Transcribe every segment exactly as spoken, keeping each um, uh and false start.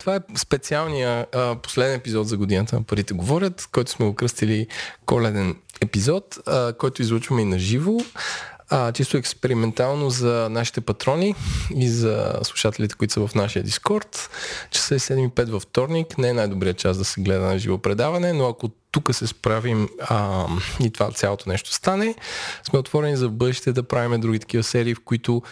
Това е специалния а, последен епизод за годината на Парите Говорят, който сме го кръстили коледен епизод, а, който излучваме и на живо. А, чисто експериментално за нашите патрони и за слушателите, които са в нашия Дискорд. Часа е седем и пет във вторник. Не е най-добрият час да се гледа на живо предаване, но ако тук се справим а, и това цялото нещо стане, сме отворени за бъдеще да правим други такива серии, в които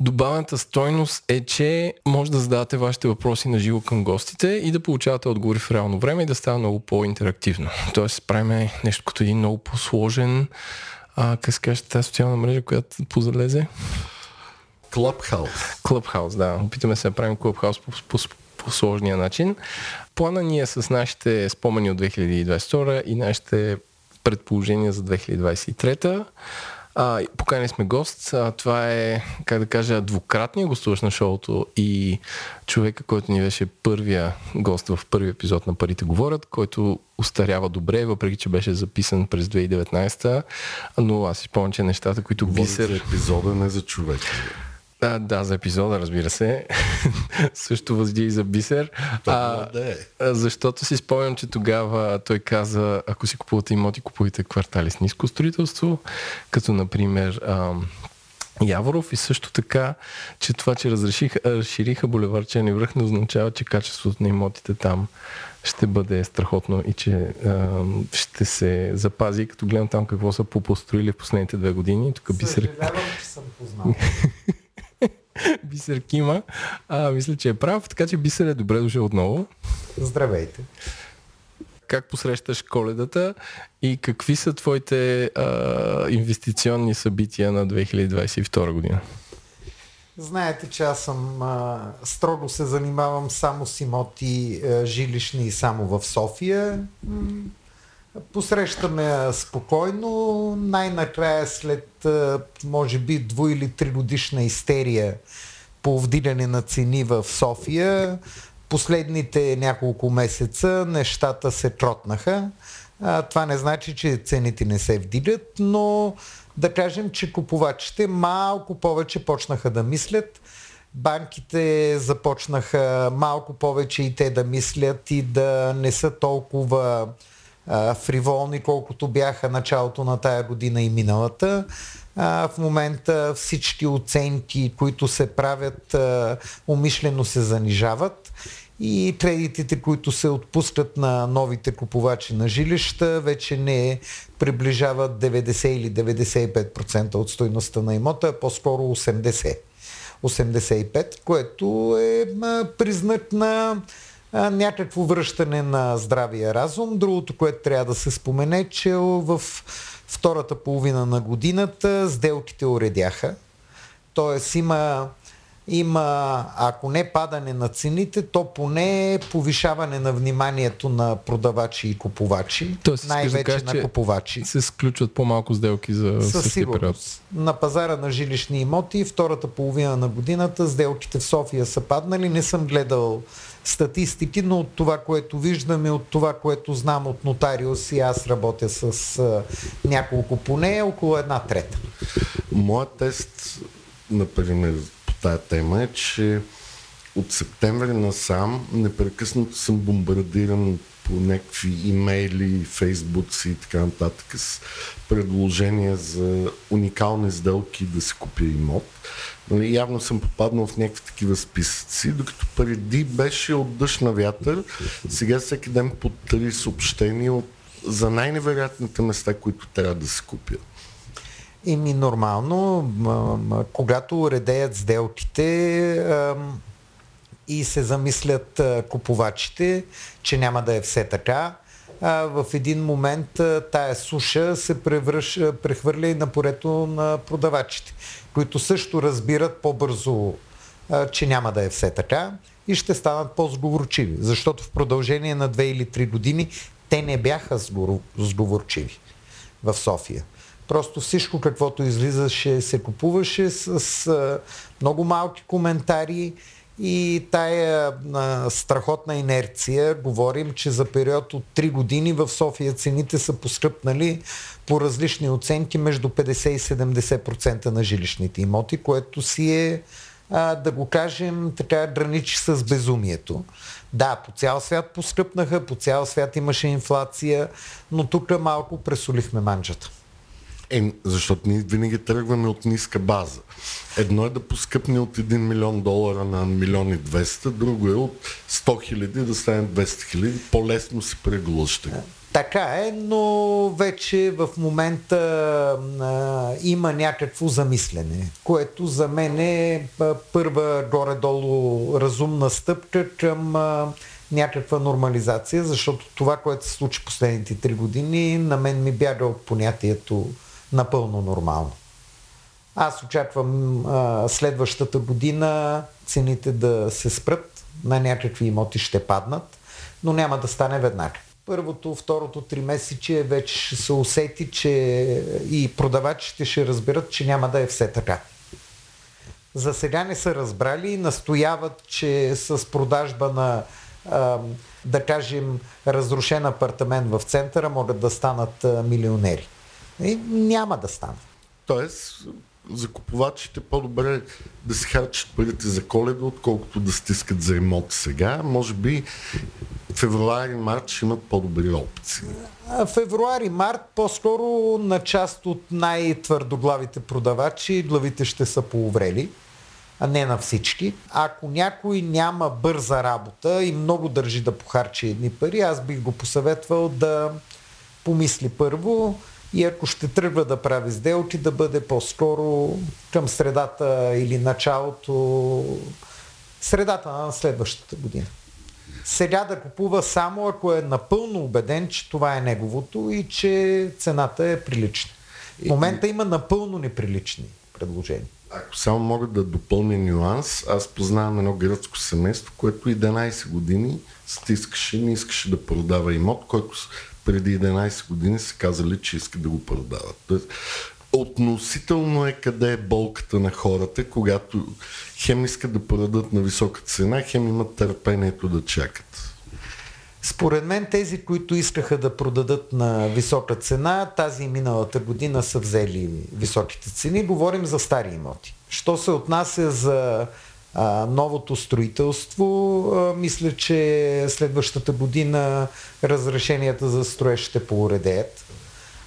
добавената стойност е, че може да задавате вашите въпроси на живо към гостите и да получавате отговори в реално време и да става много по-интерактивно. Тоест правим нещо като един много по-сложен А, как се каже, тази социална мрежа, която позалезе? Clubhouse. Clubhouse, да. Опитаме се да правим Clubhouse по, по, по сложния начин. Плана ни е с нашите спомени от две хиляди двадесет и втора и нашите предположения за две хиляди двадесет и трета. А, поканили сме гост. А, това е, как да кажа, двукратния гостуваш на шоуто и човека, който ни беше първия гост в първи епизод на Парите Говорят, който остарява добре, въпреки че беше записан през две хиляди и деветнадесета, но аз си спомням, че нещата, които Бисер... За епизода, не за човека. Да, да, за епизода, разбира се. Също възди и за Бисер. А, защото си спомням, че тогава той каза, ако си купувате имоти, купувате квартали с ниско строителство, като например ам, Яворов, и също така, че това, че разрешиха, разшириха булевар Черни връх, не означава, че качеството на имотите там ще бъде страхотно и че а, ще се запази, като гледам там какво са построили в последните две години. Тук Бисер... Съжалявам, че съм познал. Бисер Кима, а, мисля, че е прав, така че Бисер е добре дошъл отново. Здравейте. Как посрещаш Коледата и какви са твоите а, инвестиционни събития на две хиляди двадесет и втора година? Знаете, че аз съм а, строго се занимавам само с имоти а, жилищни само в София. Посрещаме спокойно, най-накрая след може би дву или три годишна истерия по вдигане на цени в София. Последните няколко месеца нещата се тротнаха. Това не значи, че цените не се вдигат, но да кажем, че купувачите малко повече почнаха да мислят. Банките започнаха малко повече и те да мислят и да не са толкова фриволни, колкото бяха началото на тая година и миналата. В момента всички оценки, които се правят, умишлено се занижават и кредитите, които се отпускат на новите купувачи на жилища, вече не приближават деветдесет или деветдесет и пет процента от стойността на имота, а по-скоро осемдесет, осемдесет и пет процента, което е признак на някакво връщане на здравия разум. Другото, което трябва да се спомене, че в втората половина на годината сделките уредяха. Тоест има, има, ако не падане на цените, то поне повишаване на вниманието на продавачи и купувачи. Тоест, най-вече да кажа, на купувачи. Се сключват по-малко сделки за същия период. На пазара на жилищни имоти втората половина на годината сделките в София са паднали. Не съм гледал статистики, но от това, което виждаме, от това, което знам от нотариус и аз работя с а, няколко поне, около една трета. Моят тест, например, по тая тема е, че от септември насам непрекъснато съм бомбардиран по някакви имейли, фейсбуци и така нататък с предложения за уникални сделки да се купя имот. Нали, явно съм попаднал в някакви такива списъци, докато преди беше от дъжд на вятър, сега всеки ден по три съобщения от, за най-невероятните места, които трябва да се купя. Ими нормално, когато редеят сделките и се замислят купувачите, че няма да е все така, в един момент тая суша се превръща, прехвърля и на порето на продавачите, които също разбират по-бързо, че няма да е все така и ще станат по-сговорчиви, защото в продължение на две или три години те не бяха сговорчиви в София. Просто всичко, каквото излизаше, се купуваше с много малки коментари и тая а, страхотна инерция. Говорим, че за период от три години в София цените са поскъпнали по различни оценки между петдесет и седемдесет процента на жилищните имоти, което си е а, да го кажем, така граничи с безумието. Да, по цял свят поскъпнаха, по цял свят имаше инфлация, но тук малко пресолихме манджата. Е, защото ние винаги тръгваме от ниска база. Едно е да поскъпне от един милион долара на един милион и двеста, друго е от сто хиляди да стане двеста хиляди. По-лесно се преглъща. Така е, но вече в момента а, има някакво замислене, което за мен е първа горе-долу разумна стъпка към а, някаква нормализация, защото това, което се случи последните три години, на мен ми бяга от понятието напълно нормално. Аз очаквам а, следващата година цените да се спрат, на някакви имоти ще паднат, но няма да стане веднага. Първото, второто тримесечие вече ще се усети, че и продавачите ще разберат, че няма да е все така. За сега не са разбрали и настояват, че с продажба на, а, да кажем, разрушен апартамент в центъра могат да станат милионери. И няма да станат. Тоест, закупувачите по-добре да си харчат парите за Коледа, отколкото да стискат за имот сега. Може би февруари-март ще имат по-добри опции. Февруари-март по-скоро на част от най-твърдоглавите продавачи главите ще са поуврели, а не на всички. Ако някой няма бърза работа и много държи да похарчи едни пари, аз бих го посъветвал да помисли първо и ако ще тръгва да прави сделки, да бъде по-скоро към средата или началото, средата на следващата година. Сега да купува само ако е напълно убеден, че това е неговото и че цената е прилична. В момента има напълно неприлични предложения. Ако само мога да допълня нюанс, аз познавам едно гръцко семейство, което единайсет години стискаше, не искаше да продава имот, който преди единайсет години са казали, че искат да го продават. Тоест, относително е къде е болката на хората, когато хем искат да продадат на висока цена, хем имат търпението да чакат. Според мен тези, които искаха да продадат на висока цена, тази миналата година са взели високите цени. Говорим за стари имоти. Що се отнася за а, новото строителство, а, мисля, че следващата година разрешенията за строеж ще поуредеят.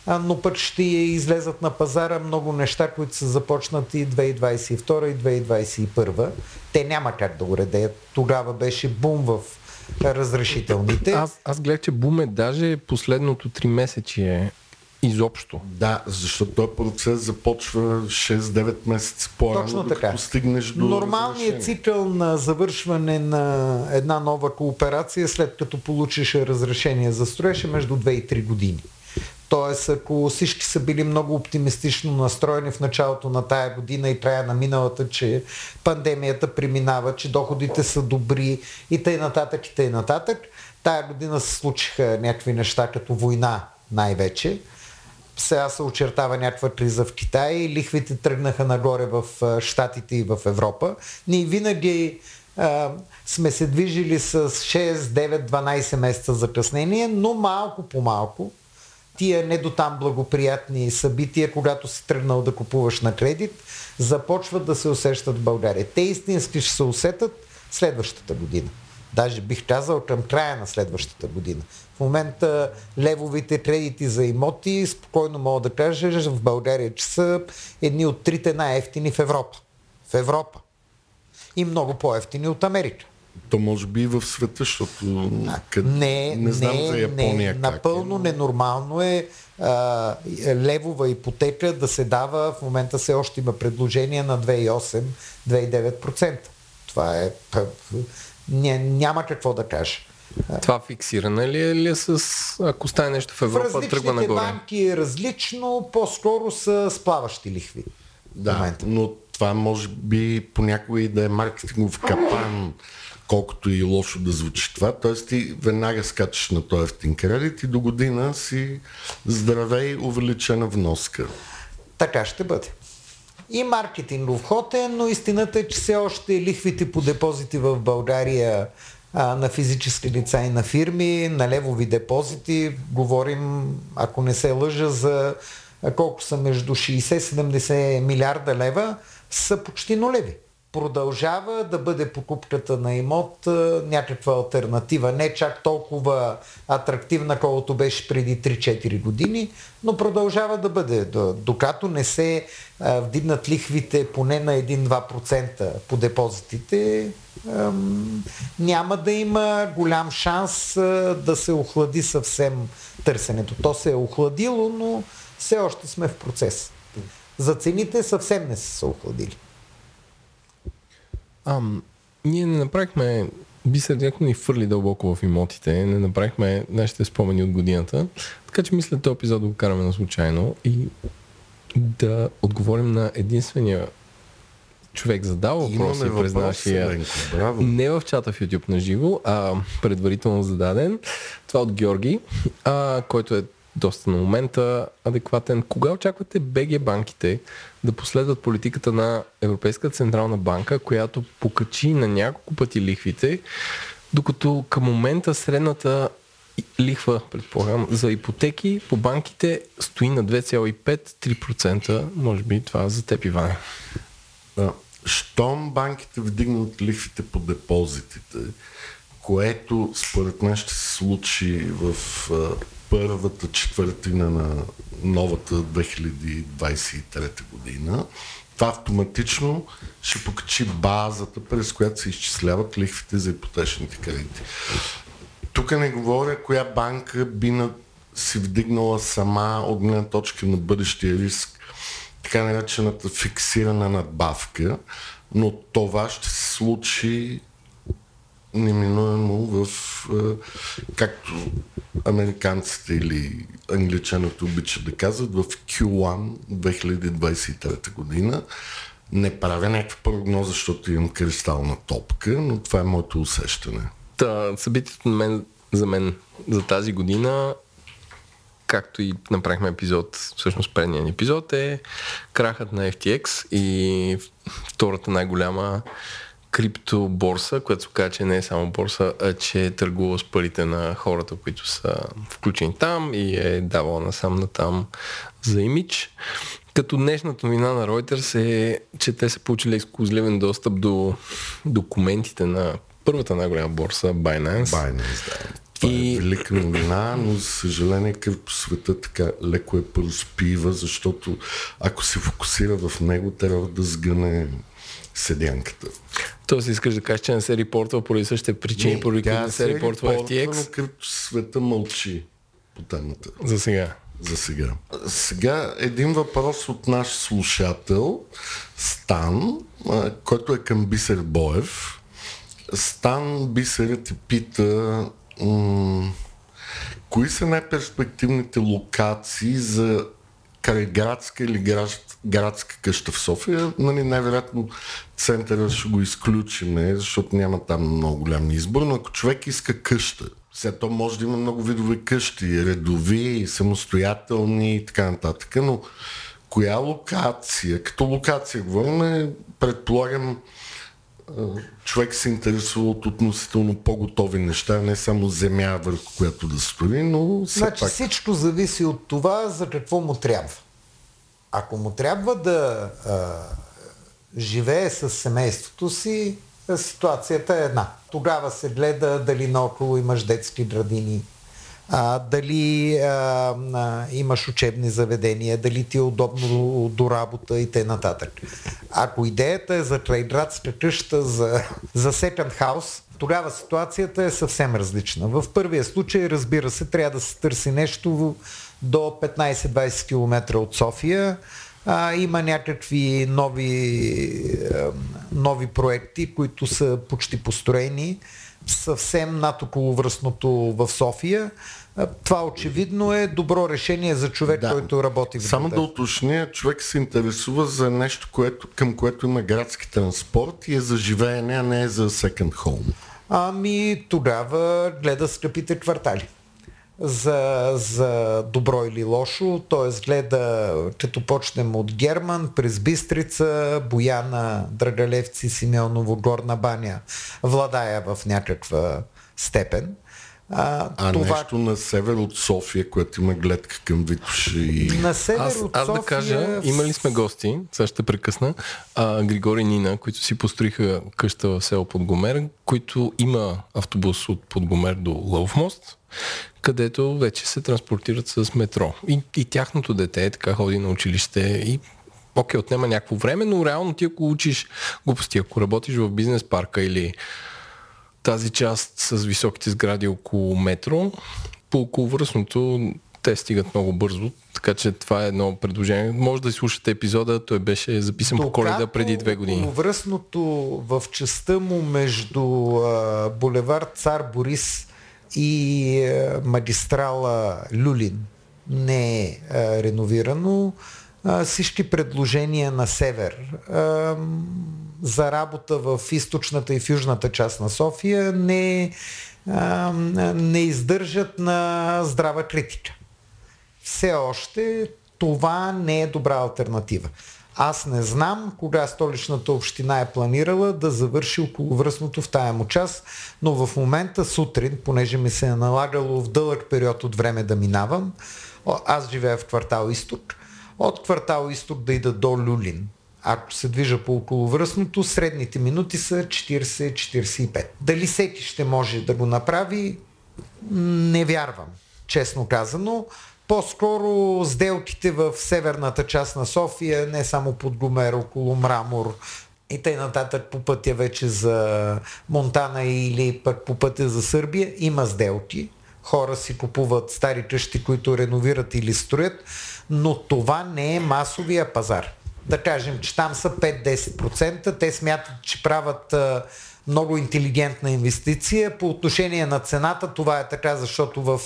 Но пък ще излезат на пазара много неща, които са започнати две хиляди двайсет и втора и две хиляди двайсет и първа. Те няма как да уредеят. Тогава беше бум в разрешителните. Аз, аз гледах, че бум е даже последното три месече изобщо. Да, защото този процес започва шест-девет месеца по-рано. Точно така. Постигнеш до нормалният цикъл на завършване на една нова кооперация, след като получиш разрешение за строеж, е между две и три години. Тоест, ако всички са били много оптимистично настроени в началото на тая година и края на миналата, че пандемията преминава, че доходите са добри и тъй нататък, и тъй нататък, тая година се случиха някакви неща, като война най-вече. Сега се очертава някаква криза в Китай, лихвите тръгнаха нагоре в Щатите и в Европа. Ние винаги а, сме се движили с шест, девет, дванайсет месеца закъснение, но малко по малко тия не до там благоприятни събития, когато си тръгнал да купуваш на кредит, започват да се усещат в България. Те истински ще се усетат следващата година. Даже бих казал към края на следващата година. В момента левовите кредити за имоти, спокойно мога да кажеш, в България, че са едни от трите най-ефтини в Европа. В Европа. И много по-ефтини от Америка. То може би и в света, защото къд... не, не знам не, за Япония не, как напълно е, но... ненормално е а, левова ипотека да се дава, в момента се още има предложение на две цяло и осем до две цяло и девет процента. Това е... Ня, няма какво да кажа. Това фиксиране ли е, ли е с... Ако стане нещо в Европа, в тръгва нагоре? В различните банки е различно, по-скоро са сплаващи лихви. Да, но това може би понякога и да е маркетингов капан, колкото и лошо да звучи това. Тоест ти веднага скачаш на този ефтин кредит и до година си здраве и увеличена вноска. Така ще бъде. И маркетингов ход е, но истината е, че все още лихвите по депозити в България а, на физически лица и на фирми, на левови депозити, говорим, ако не се лъжа, за колко са между шейсет до седемдесет милиарда лева, са почти нулеви. продължава да бъде покупката на имот някаква алтернатива. Не чак толкова атрактивна, колкото беше преди три-четири години, но продължава да бъде, докато не се вдигнат лихвите поне на един-два процента по депозитите, няма да има голям шанс да се охлади съвсем търсенето. То се е охладило, но все още сме в процес. За цените съвсем не са се охладили. А, ние не направихме, Бисер някакво ни фърли дълбоко в имотите, не направихме нашите спомени от годината, така че мисля този епизод да го караме на случайно и да отговорим на единствения човек задал въпроси през нашия... Не в чата в YouTube на живо, а предварително зададен. Това от Георги, а, който е доста на момента адекватен. Кога очаквате БГ банките да последват политиката на Европейската централна банка, която покачи на няколко пъти лихвите, докато към момента средната лихва, предполагам, за ипотеки по банките стои на две цяло и пет до три процента. Може би това за теб, Иване. Да. Щом банките вдигнат лихвите по депозитите, което според мен ще се случи в първата четвъртина на новата две хиляди двадесет и трета година, това автоматично ще покачи базата, през която се изчисляват лихвите за ипотечните кредити. Тук не говоря коя банка би на... си вдигнала сама от гледна точка на бъдещия риск така наречената фиксирана надбавка, но това ще се случи неминуемо в, както американците или англичаните обичат да казват, в Q едно две хиляди двадесет и трета година. Не правя някаква прогноза, защото имам кристална топка, но това е моето усещане. Та, събитието на мен, за мен за тази година, както и направихме епизод, всъщност предният епизод, е крахът на Еф Ти Екс и втората най-голяма криптоборса, която се казва, че не е само борса, а че е търгувала с парите на хората, които са включени там и е давала насам на там за имидж. Като днешната новина на Reuters е, че те са получили ексклюзивен достъп до документите на първата най-голяма борса, Binance. Binance, да. Това и... е велика новина, но за съжаление крипто света така леко е проспива, защото ако се фокусира в него, трябва да сгъне седянката. Тоест искаш да кажеш, че не се репортва поради същите причини, поради които не се репортва Еф Ти Екс? Но крипто света мълчи по темата. За сега. За сега. Сега един въпрос от наш слушател, Стан, който е към Бисер Боев. Стан Бисерът ти пита м- кои са най-перспективните локации за край градска или град, градска къща в София. Нали, най-вероятно центъра ще го изключим, защото няма там много голям избор, но ако човек иска къща, сега то може да има много видове къщи, редови, самостоятелни и така нататък, но коя локация, като локация говорим, предполагам човек се интересува от относително по-готови неща, не само земя, върху която да стори, но... Значи пак... всичко зависи от това за какво му трябва. Ако му трябва да а, живее с семейството си, ситуацията е една. Тогава се гледа дали наоколо имаш детски градини, а, дали а, а, имаш учебни заведения, дали ти е удобно до работа и т.н. Ако идеята е за крайградска къща, за, за секонд хаус, тогава ситуацията е съвсем различна. В първия случай, разбира се, трябва да се търси нещо до петнадесет-двадесет км от София. А, има някакви нови, нови проекти, които са почти построени, съвсем над околовръстното в София. Това очевидно е добро решение за човек, да, който работи в града. Само да уточня, човек се интересува за нещо, което, към което има градски транспорт и е за живеене, а не е за second home. Ами тогава гледа скъпите квартали. За, за добро или лошо, т.е. гледа, като почнем от Герман, през Бистрица, Бояна, Драгалевци, Симеоново, Горна Баня, Владая в някаква степен. А, а това... нещо на север от София, което има гледка към Витоша и... На север аз, от аз София... Аз да кажа, имали сме гости, сега ще прекъсна, а, Григори и Нина, които си построиха къща в село Подгомер, които има автобус от Подгомер до Лъвмост, където вече се транспортират с метро. И, и тяхното дете така ходи на училище и окей, отнема някакво време, но реално ти ако учиш глупости, ако работиш в бизнес парка или тази част с високите сгради около метро, по околовръстното те стигат много бързо, така че това е едно предложение. Може да слушате епизода, той беше записан по Коледа преди две години. Околовръстното в частта му между а, булевард Цар Борис и а, магистрала Люлин не е а, реновирано, а, всички предложения на север а, за работа в източната и в южната част на София не, а, не издържат на здрава критика. Все още това не е добра алтернатива. Аз не знам кога столичната община е планирала да завърши околовръстното в тая му част, но в момента сутрин, понеже ми се е налагало в дълъг период от време да минавам, аз живея в квартал Исток, от квартал Исток да ида до Люлин. Ако се движа по околовръстното, средните минути са четирийсет до четирийсет и пет. Дали всеки ще може да го направи, не вярвам, честно казано. По-скоро сделките в северната част на София, не само Подгомер, около Мрамор и т.н. по пътя вече за Монтана или пък по пътя за Сърбия, има сделки. Хора си купуват стари къщи, които реновират или строят, но това не е масовия пазар. Да кажем, че там са пет до десет процента. Те смятат, че правят а, много интелигентна инвестиция. По отношение на цената това е така, защото в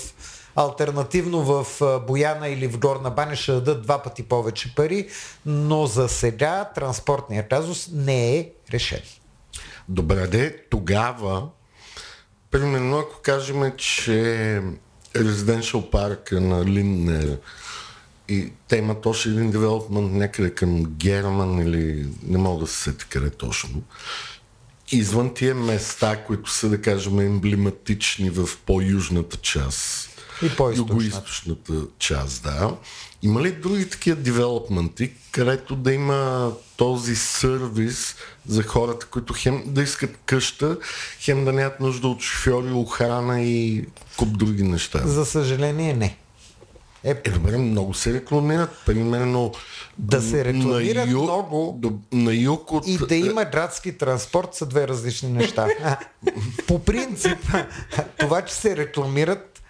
алтернативно в а, Бояна или в Горна Баня ще дадат два пъти повече пари, но за сега транспортният казус не е решен. Добре, де, тогава примерно ако кажем, че резиденшъл парк на Линнер и те имат още един девелопмент някъде към Герман или не мога да се сети къде точно. Извън тия места, които са, да кажем, емблематични в по-южната част. И по-източната. Югоизточната част, да. Има ли други такива девелопменти, където да има този сервис за хората, които хем да искат къща, хем да нямат нужда от шофьори, охрана и куп други неща? За съжаление не. Е, добре, много се рекламират, примерно да се рекламират на юг, много до, на юг от... и да има градски транспорт са две различни неща. По принцип, това, че се рекламират,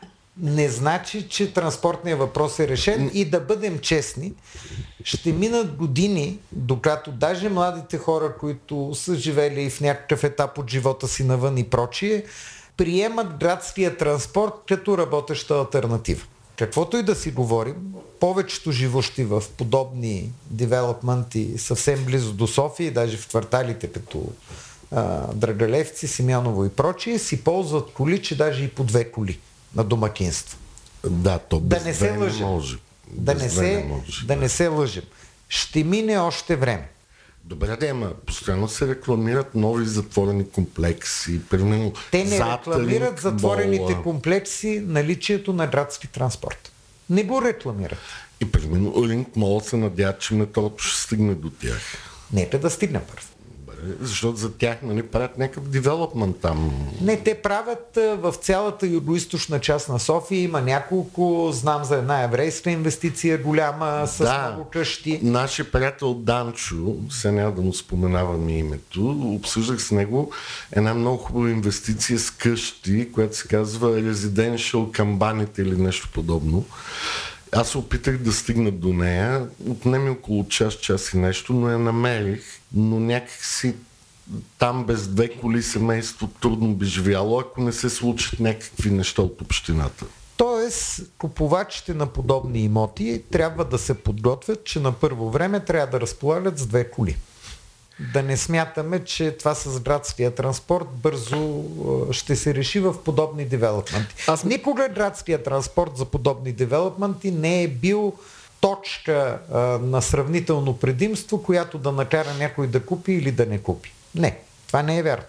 не значи, че транспортният въпрос е решен и да бъдем честни, ще минат години, докато даже младите хора, които са живели в някакъв етап от живота си навън и прочие, приемат градския транспорт като работеща алтернатива. Каквото и да си говорим, повечето живущи в подобни девелопменти съвсем близо до София, даже в кварталите като а, Драгалевци, Симеонова и прочие, си ползват коли, че даже и по две коли на домакинство. Да, то без да не се лъжим. Може. Да, не се, не може, да, да не се лъжим. Ще мине още време. Добре, да, ама постоянно се рекламират нови затворени комплекси. Примерно, те не рекламират затворените бола. комплекси наличието на градски транспорт. Не го рекламират. И примерно Ринг Мол се надяват, че метрото ще стигне до тях. Нека да стигне първо. Добре, защото за тях нали правят някакъв девелопмент там. Не, те правят в цялата югоизточна част на София. Има няколко, знам за една еврейска инвестиция голяма с да, много къщи. Нашия приятел Данчо, сега няма да му споменавам името, обсъждах с него една много хубава инвестиция с къщи, която се казва резиденшъл камбаните или нещо подобно. Аз се опитах да стигна до нея, отнеми около час, час и нещо, но я намерих, но някакси там без две коли семейство трудно би живяло, ако не се случат някакви неща от общината. Тоест, купувачите на подобни имоти трябва да се подготвят, че на първо време трябва да разполагат с две коли. Да не смятаме, че това с градския транспорт бързо ще се реши в подобни девелопменти. Аз... Никога градския транспорт за подобни девелопменти не е бил точка а, на сравнително предимство, която да накара някой да купи или да не купи. Не, това не е вярно.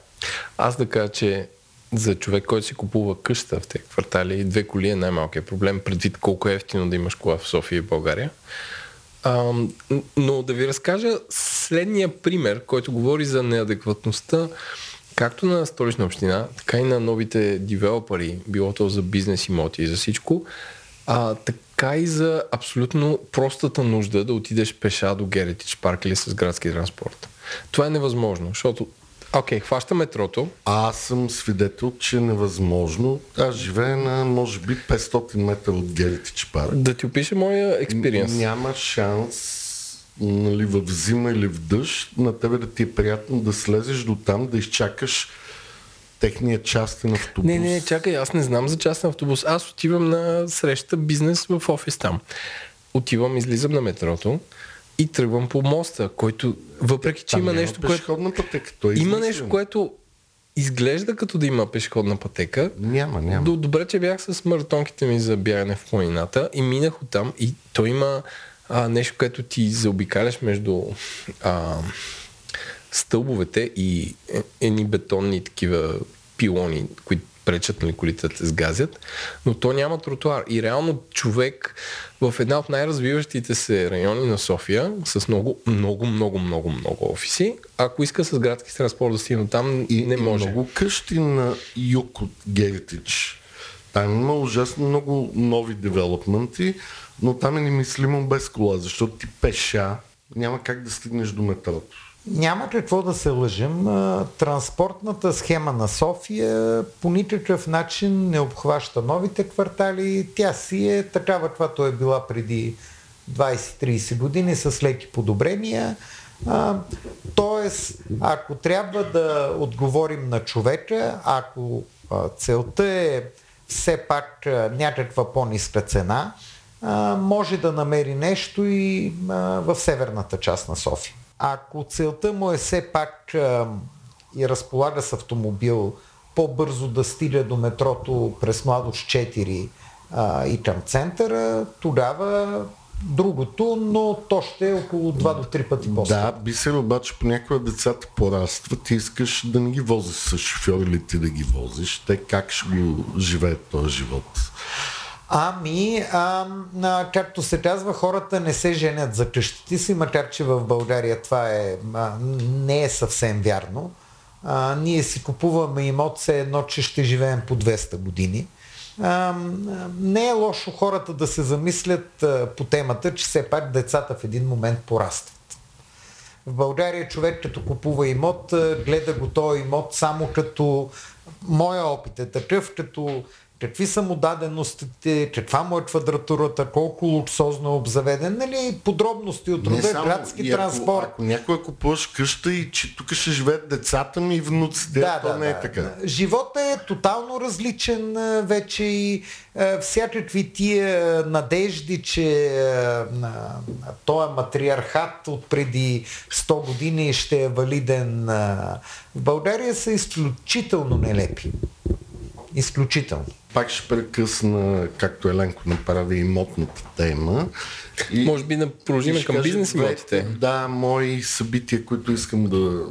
Аз да кажа, че за човек, който си купува къща в тези квартали и две коли е най-малкият проблем, предвид колко е ефтино да имаш кола в София и България. А, но да ви разкажа следния пример, който говори за неадекватността както на Столична община, така и на новите девелопери, било то за бизнес имоти и за всичко, а, така и за абсолютно простата нужда да отидеш пеша до Геретич парк или с градски транспорт. Това е невъзможно, защото окей, okay, хваща метрото. Аз съм свидетел, че е невъзможно. Аз живея на, може би, петстотин метра от Геретич парк. Да ти опиша моя експириенс. Н- няма шанс, нали, в зима или в дъжд, на тебе да ти е приятно да слезеш до там, да изчакаш техния частен автобус. Не, не, чакай, аз не знам за частен автобус. Аз отивам на среща бизнес в офис там. Отивам, излизам на метрото и тръгвам по моста, който, въпреки че има нещо, пешеходна което... пътека, той има нещо, което изглежда като да има пешеходна пътека. Няма, няма. Добре, че бях с маратонките ми за бягане в планината и минах оттам и той има а, нещо, което ти заобикаляш между а, стълбовете и едни бетонни такива пилони, които пречат, нали, колите да те сгазят, но то няма тротуар. И реално човек в една от най-развиващите се райони на София с много, много, много, много, много офиси, ако иска с градски транспорт да стигне там, и, не може. И много къщи на юг от Геретич. Там има ужасно много нови девелопменти, но там е немислимо без кола, защото ти пеша няма как да стигнеш до метрото. Няма какво да се лъжим. Транспортната схема на София по никакъв начин не обхваща новите квартали. Тя си е такава, каквато е била преди двайсет-трийсет години с леки подобрения. А, тоест, ако трябва да отговорим на човека, ако а, целта е все пак а, някаква по-ниска цена, а, може да намери нещо и а, в северната част на София. Ако целта му е все пак а, и разполага с автомобил, по-бързо да стига до метрото през Младост четири а, и към центъра, тогава другото, но то ще е около два до три пъти по-скоро. Да, Бисер, обаче понякога децата порастват и искаш да не ги возиш с шофьор или ти да ги возиш. Те как ще го живеят този живот? Ами, а, а, както се казва, хората не се женят за къщите си, макар че в България това е, а, не е съвсем вярно. А, ние си купуваме имот все едно, че ще живеем по двеста години. А, не е лошо хората да се замислят а, по темата, че все пак децата в един момент порастват. В България човек като купува имот, а, гледа го този имот само като... Моя опит е такъв, като... Какви са му даденостите, каква му е квадратурата, колко луксозно е обзаведен, нали, подробности от рода, само, градски ако, транспорт. Ако някой купуваш къща и че тук ще живеят децата ми и внуците, да, то да, не е да. Така. Животът е тотално различен вече и е, всякакви тия надежди, че е, този матриархат от преди сто години ще е валиден. В България са изключително нелепи. Изключително. Пак ще прекъсна, както Еленко направи, имотната тема. И може би да продължим към бизнес имотите. Да, мои събития, които искам да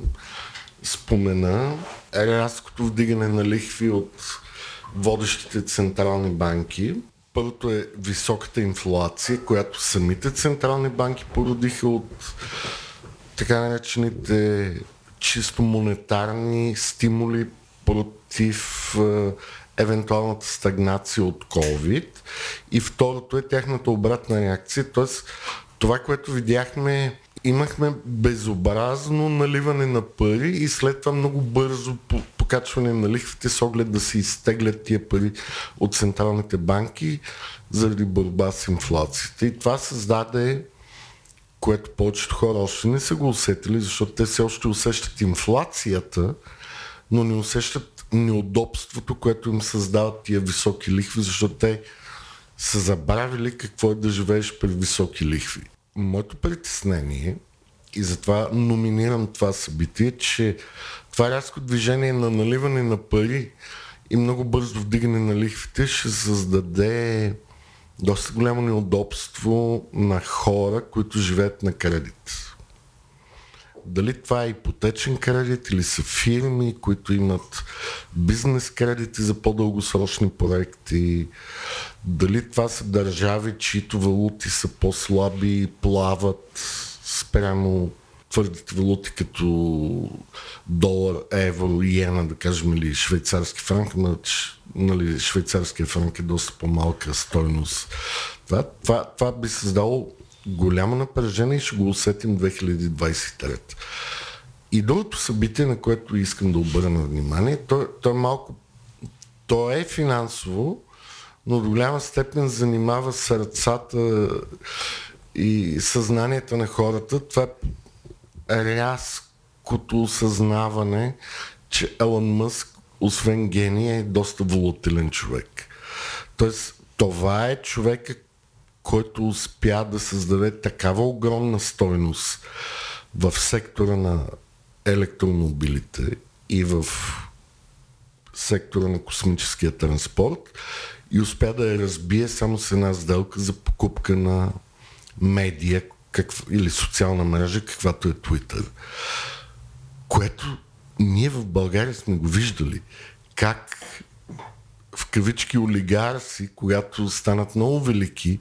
спомена. Рязкото вдигане на лихви от водещите централни банки. Първото е високата инфлация, която самите централни банки породиха от така наречените чисто монетарни стимули против евентуалната стагнация от COVID. И второто е тяхната обратна реакция, т.е. това, което видяхме, имахме безобразно наливане на пари и след това много бързо покачване на лихвите с оглед да се изтеглят тия пари от централните банки заради борба с инфлацията. И това създаде, което повечето хора още не са го усетили, защото те все още усещат инфлацията, но не усещат неудобството, което им създават тия високи лихви, защото те са забравили какво е да живееш при високи лихви. Моето притеснение, и затова номинирам това събитие, че това рязко движение на наливане на пари и много бързо вдигане на лихвите ще създаде доста голямо неудобство на хора, които живеят на кредит. дали това е ипотечен кредит или са фирми, които имат бизнес кредити за по-дългосрочни проекти, дали това са държави, чието валути са по-слаби и плават спрямо твърдите валути като долар, евро, иена, да кажем, или швейцарски франк, нали, швейцарския франк е доста по-малка стойност. Това, това, това би създало голямо напрежение и ще го усетим две хиляди двадесет и трета. И другото събитие, на което искам да обърна внимание, то, то е малко, то е финансово, но до голяма степен занимава сърцата и съзнанието на хората. Това е рязкото осъзнаване, че Елон Мъск, освен гения, е доста волатилен човек. Тоест, това е човека, който успя да създаде такава огромна стойност в сектора на електромобилите и в сектора на космическия транспорт и успя да я разбие само с една сделка за покупка на медия какв... или социална мрежа, каквато е Twitter. Което ние в България сме го виждали. Как в кавички олигарси, когато станат много велики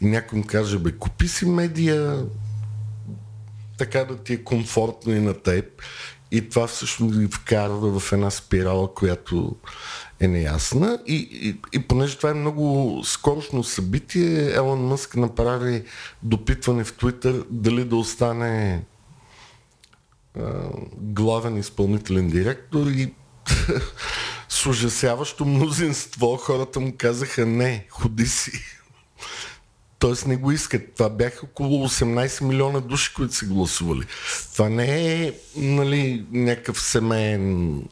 и някой им каже, бе, купи си медия, така да ти е комфортно и на теб. И това всъщност ги вкарва в една спирала, която е неясна. И, и, и понеже това е много скорошно събитие, Елон Мъск направи допитване в Twitter дали да остане а, главен изпълнителен директор и с ужасяващо мнозинство хората му казаха не, ходи си. Тоест не го искат. Това бяха около осемнадесет милиона души, които са гласували. Това не е, нали, някакъв семейен...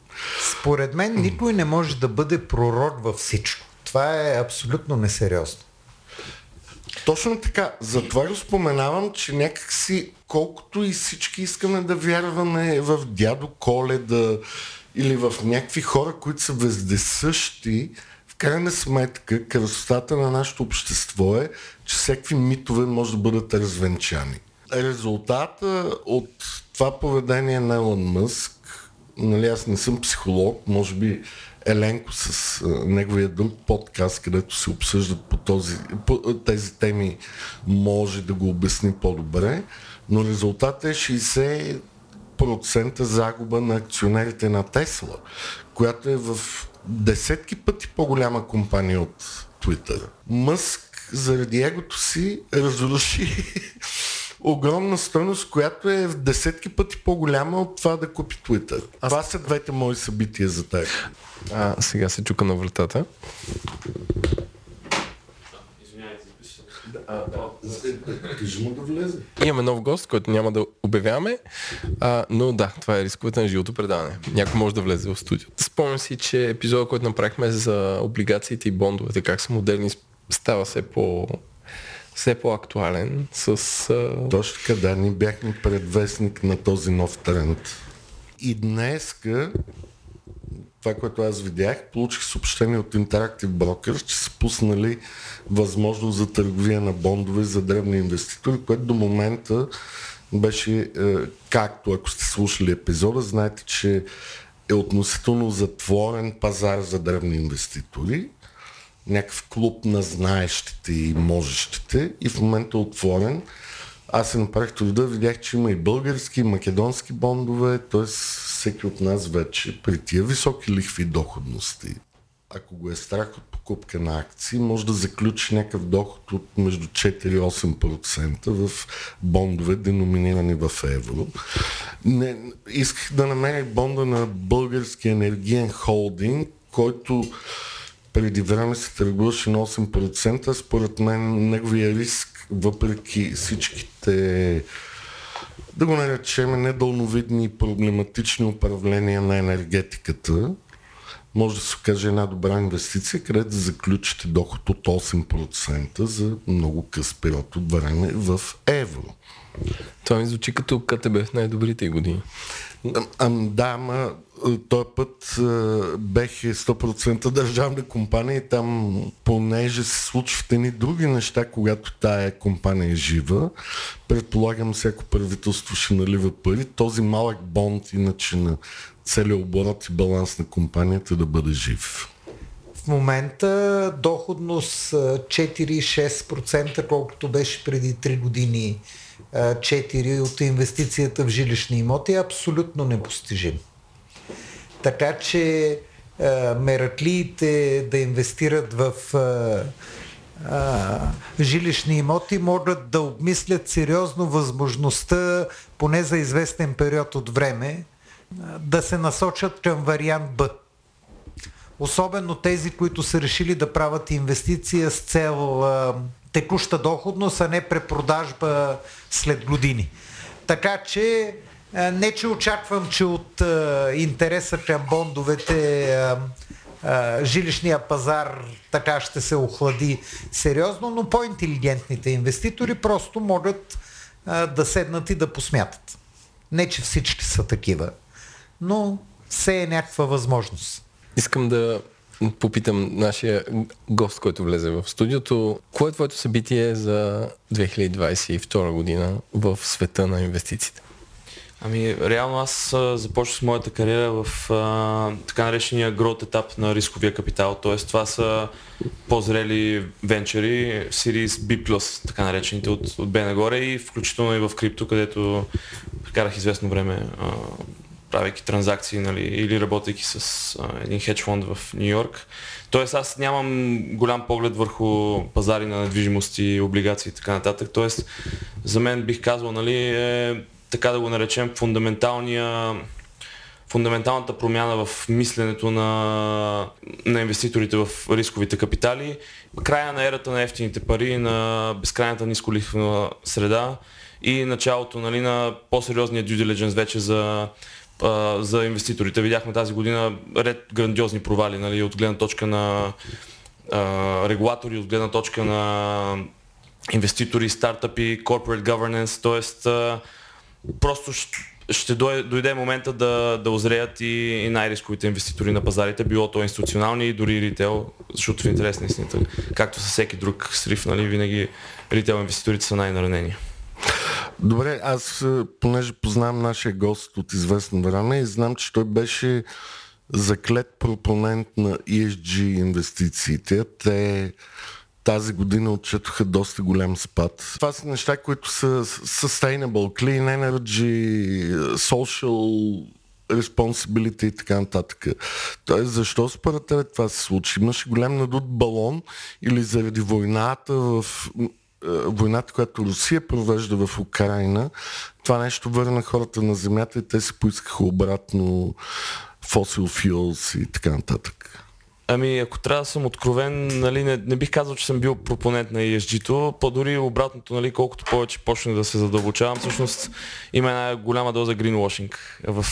Според мен никой не може да бъде пророк във всичко. Това е абсолютно несериозно. Точно така. Затова го споменавам, че някакси, колкото и всички искаме да вярваме в дядо Коледа, или в някакви хора, които са вездесъщи, в крайна сметка красотата на нашето общество е, че всякакви митове може да бъдат развенчани. Резултата от това поведение на Елон Мъск, нали, аз не съм психолог, може би Еленко с неговия друг подкаст, където се обсъждат по, този, по тези теми, може да го обясни по-добре, но резултатът е шейсет процента загуба на акционерите на Тесла, която е в десетки пъти по-голяма компания от Twitter. Мъск заради егото си разруши огромна стойност, която е в десетки пъти по-голяма от това да купи Twitter. А това са двете мои събития за тях. А, сега се чука на вратата. А, да. Кажи му да влезе. Имаме нов гост, който няма да обявяваме, а, но да, това е рисковете на живото предаване. Някой може да влезе в студиото. Спомням си, че епизодът, който направихме за облигациите и бондовете, как са модерни, става все по... все по-актуален. С, а... Точно така, да, ние бяхме предвестник на този нов тренд. И днеска, това, което аз видях, получих съобщение от Interactive Brokers, че са пуснали възможност за търговия на бондове за дребни инвеститори, което до момента беше, както ако сте слушали епизода, знаете, че е относително затворен пазар за дребни инвеститори, някакъв клуб на знаещите и можещите, и в момента е отворен. Аз се направих труда, видях, че има и български, и македонски бондове, т.е. всеки от нас вече при тия високи лихви доходности, ако го е страх от покупка на акции, може да заключи някакъв доход от между четири и осем процента в бондове, деноминирани в евро. Не, исках да намеря бонда на Български енергиен холдинг, който преди време се търгуваше на осем процента. Според мен неговия риск, въпреки всичките, да го наречем, недълновидни и проблематични управления на енергетиката, може да се окаже една добра инвестиция, където да заключите доход от осем процента за много къс период от време в евро. Това ми звучи като КТБ в най-добрите години. А, а, да, ама този път бех сто процента държавна компания и там, понеже се случват едни други неща, когато тая компания е жива, предполагам всяко правителство ще налива пари, този малък бонд иначе на целия оборот и баланс на компанията да бъде жив. В момента доходност четири-шест процента, колкото беше преди три години, четири от инвестицията в жилищни имоти, е абсолютно непостижим. Така че а, мераклиите да инвестират в а, а, жилищни имоти могат да обмислят сериозно възможността, поне за известен период от време, да се насочат към вариант Б. Особено тези, които са решили да правят инвестиция с цел а, текуща доходност, а не препродажба след години. Така че не, че очаквам, че от а, интереса към бондовете а, а, жилищния пазар така ще се охлади сериозно, но по-интелигентните инвеститори просто могат а, да седнат и да посмятат. Не, че всички са такива, но все е някаква възможност. Искам да попитам нашия гост, който влезе в студиото. Кое е твоето събитие за две хиляди двадесет и втора година в света на инвестициите? Ами, реално аз а, започнах с моята кариера в а, така наречения growth етап на рисковия капитал, т.е. това са по-зрели венчери, Series B+, така наречените от, от Б нагоре, и включително и в крипто, където прекарах известно време, а, правейки транзакции, нали, или работейки с а, един хедж фонд в Нью Йорк. Тоест аз нямам голям поглед върху пазари на недвижимости, облигации и така нататък. Тоест за мен, бих казал, нали, е, така да го наречем, фундаменталната промяна в мисленето на, на инвеститорите в рисковите капитали. Края на ерата на евтините пари, на безкрайната нисколихвена среда и началото, нали, на по-сериозния due diligence вече за, а, за инвеститорите. Видяхме тази година ред грандиозни провали, нали, от гледна точка на а, регулатори, от гледна точка на инвеститори, стартъпи, corporate governance, т.е. просто ще дойде момента да, да озреят и най-рисковите инвеститори на пазарите, било то институционални и дори ритейл, защото в интерес на истината, както със всеки друг срив, нали, винаги ритейл инвеститорите са най-наранени. Добре, аз понеже познавам нашия гост от известно време и знам, че той беше заклет пропонент на и ес джи инвестициите. Те тази година отчетоха доста голям спад. Това са неща, които са sustainable, clean energy, social responsibility и така нататък. Тоест, защо според тебе това се случи? Имаше голям надут балон или заради войната, в войната, която Русия провежда в Украйна, това нещо върна хората на земята и те се поискаха обратно fossil fuels и така нататък. Ами, ако трябва да съм откровен, нали, не, не бих казал, че съм бил пропонент на и ес джи-то, по-дори обратното, нали, колкото повече почне да се задълбочавам, всъщност има една голяма доза гринвошинг в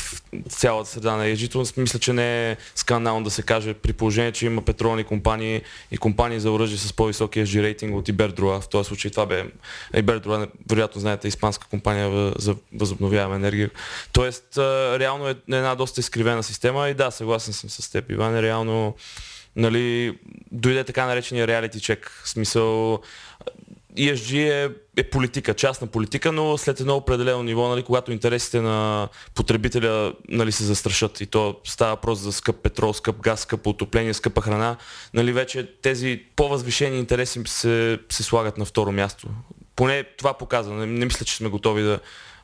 цялата среда на и ес джи-то. Мисля, че не е скандално да се каже, при положение, че има петролни компании и компании за оръжие с по-висок и ес джи рейтинг от Iberdola. В този случай това бе Iberdola, вероятно знаете, испанска компания за възобновяема енергия. Тоест, реално е една доста изкривена система и да, съгласен съм с теб, Иван, реално, нали, дойде така наречения реалити чек. В смисъл, и ес джи е, е политика, частна политика, но след едно определено ниво, нали, когато интересите на потребителя, нали, се застрашат и то става въпрос за скъп петрол, скъп газ, скъпо отопление, скъпа храна, нали, вече тези по-възвишени интереси се, се слагат на второ място. Поне това показва. Не, не мисля, че сме готови да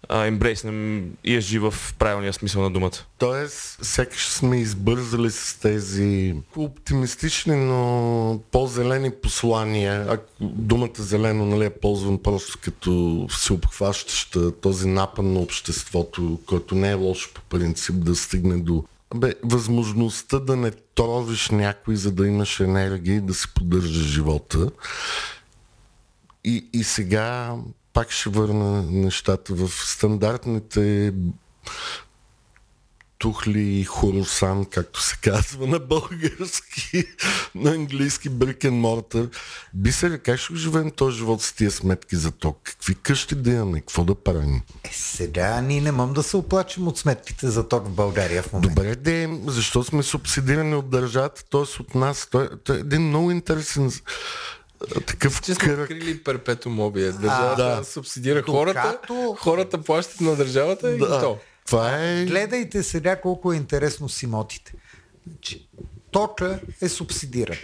ембрейснем и ес джи в правилния смисъл на думата. Тоест, сякаш сме избързали с тези оптимистични, но по-зелени послания. Ако думата зелено, нали, я ползвам просто като всеобхващаща този напън на обществото, който не е лошо по принцип да стигне до бе, възможността да не тровиш някой, за да имаш енергия и да си поддържа живота. И, и сега пак ще върна нещата в стандартните тухли хорусан, както се казва на български, на английски brick and mortar. Бисер, как ще живеем този живот с тия сметки за ток? Какви къщи да имаме? Какво да правим? Е, сега ние не мам да се оплачим от сметките за ток в България в момента. Добре, де, защо сме субсидирани от държавата, т.е. от нас? Той, той е един много интересен... Такъв че сме открили перпетум мобие. Държавата да. субсидира Докато... хората, хората плащат на държавата да. и то. Това е... Гледайте сега колко е интересно с имотите. Тока е субсидиран.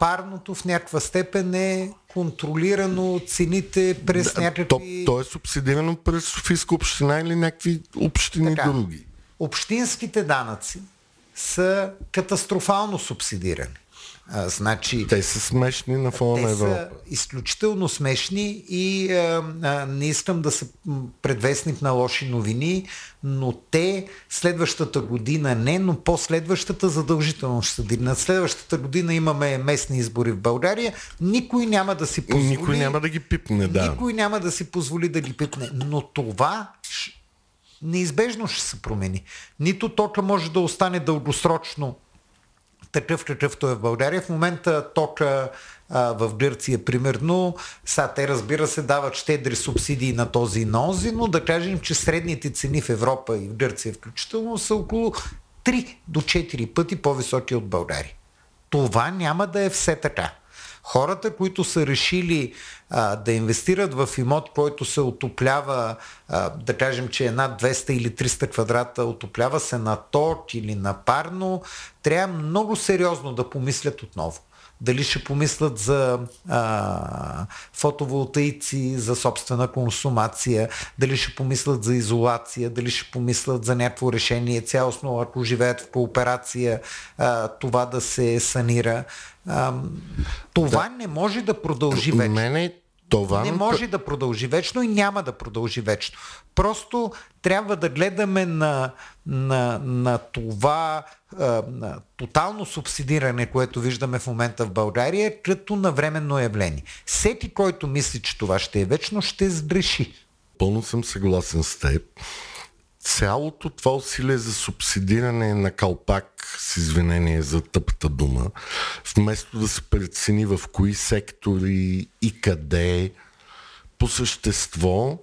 Парното в някаква степен е контролирано, цените през да, някакви... То, то е субсидирано през Софийска община или някакви общини така, други. Общинските данъци са катастрофално субсидирани. А, значи, те са смешни на фона на Европа. Те са изключително смешни и а, а, не искам да се предвестник на лоши новини, но те следващата година не, но по-следващата задължително ще се дигнат. Следващата година имаме местни избори в България. Никой няма да си позволи... Никой няма да ги пипне, да. Никой няма да си позволи да ги пипне. Но това... неизбежно ще се промени. Нито тока може да остане дългосрочно такъв, какъвто е в България. В момента тока а, в Гърция, примерно, са, те разбира се дават щедри субсидии на този и на онзи, но да кажем, че средните цени в Европа и в Гърция включително са около три до четири пъти по-високи от България. Това няма да е все така. Хората, които са решили а, да инвестират в имот, който се отоплява, а, да кажем, че една двеста или триста квадрата, отоплява се на ток или на парно, трябва много сериозно да помислят отново. Дали ще помислят за а, фотоволтаици, за собствена консумация, дали ще помислят за изолация, дали ще помислят за някакво решение цялостно, ако живеят в кооперация, а, това да се санира. А, това да. не може да продължи вечно. Мене това... Не може да продължи вечно и няма да продължи вечно. Просто трябва да гледаме на, на, на това а, на тотално субсидиране, което виждаме в момента в България, като на временно явление. Всеки, който мисли, че това ще е вечно, ще сгреши. Пълно съм съгласен с теб. Цялото това усилие за субсидиране на калпак, с извинение за тъпата дума, вместо да се прецени в кои сектори и къде, по същество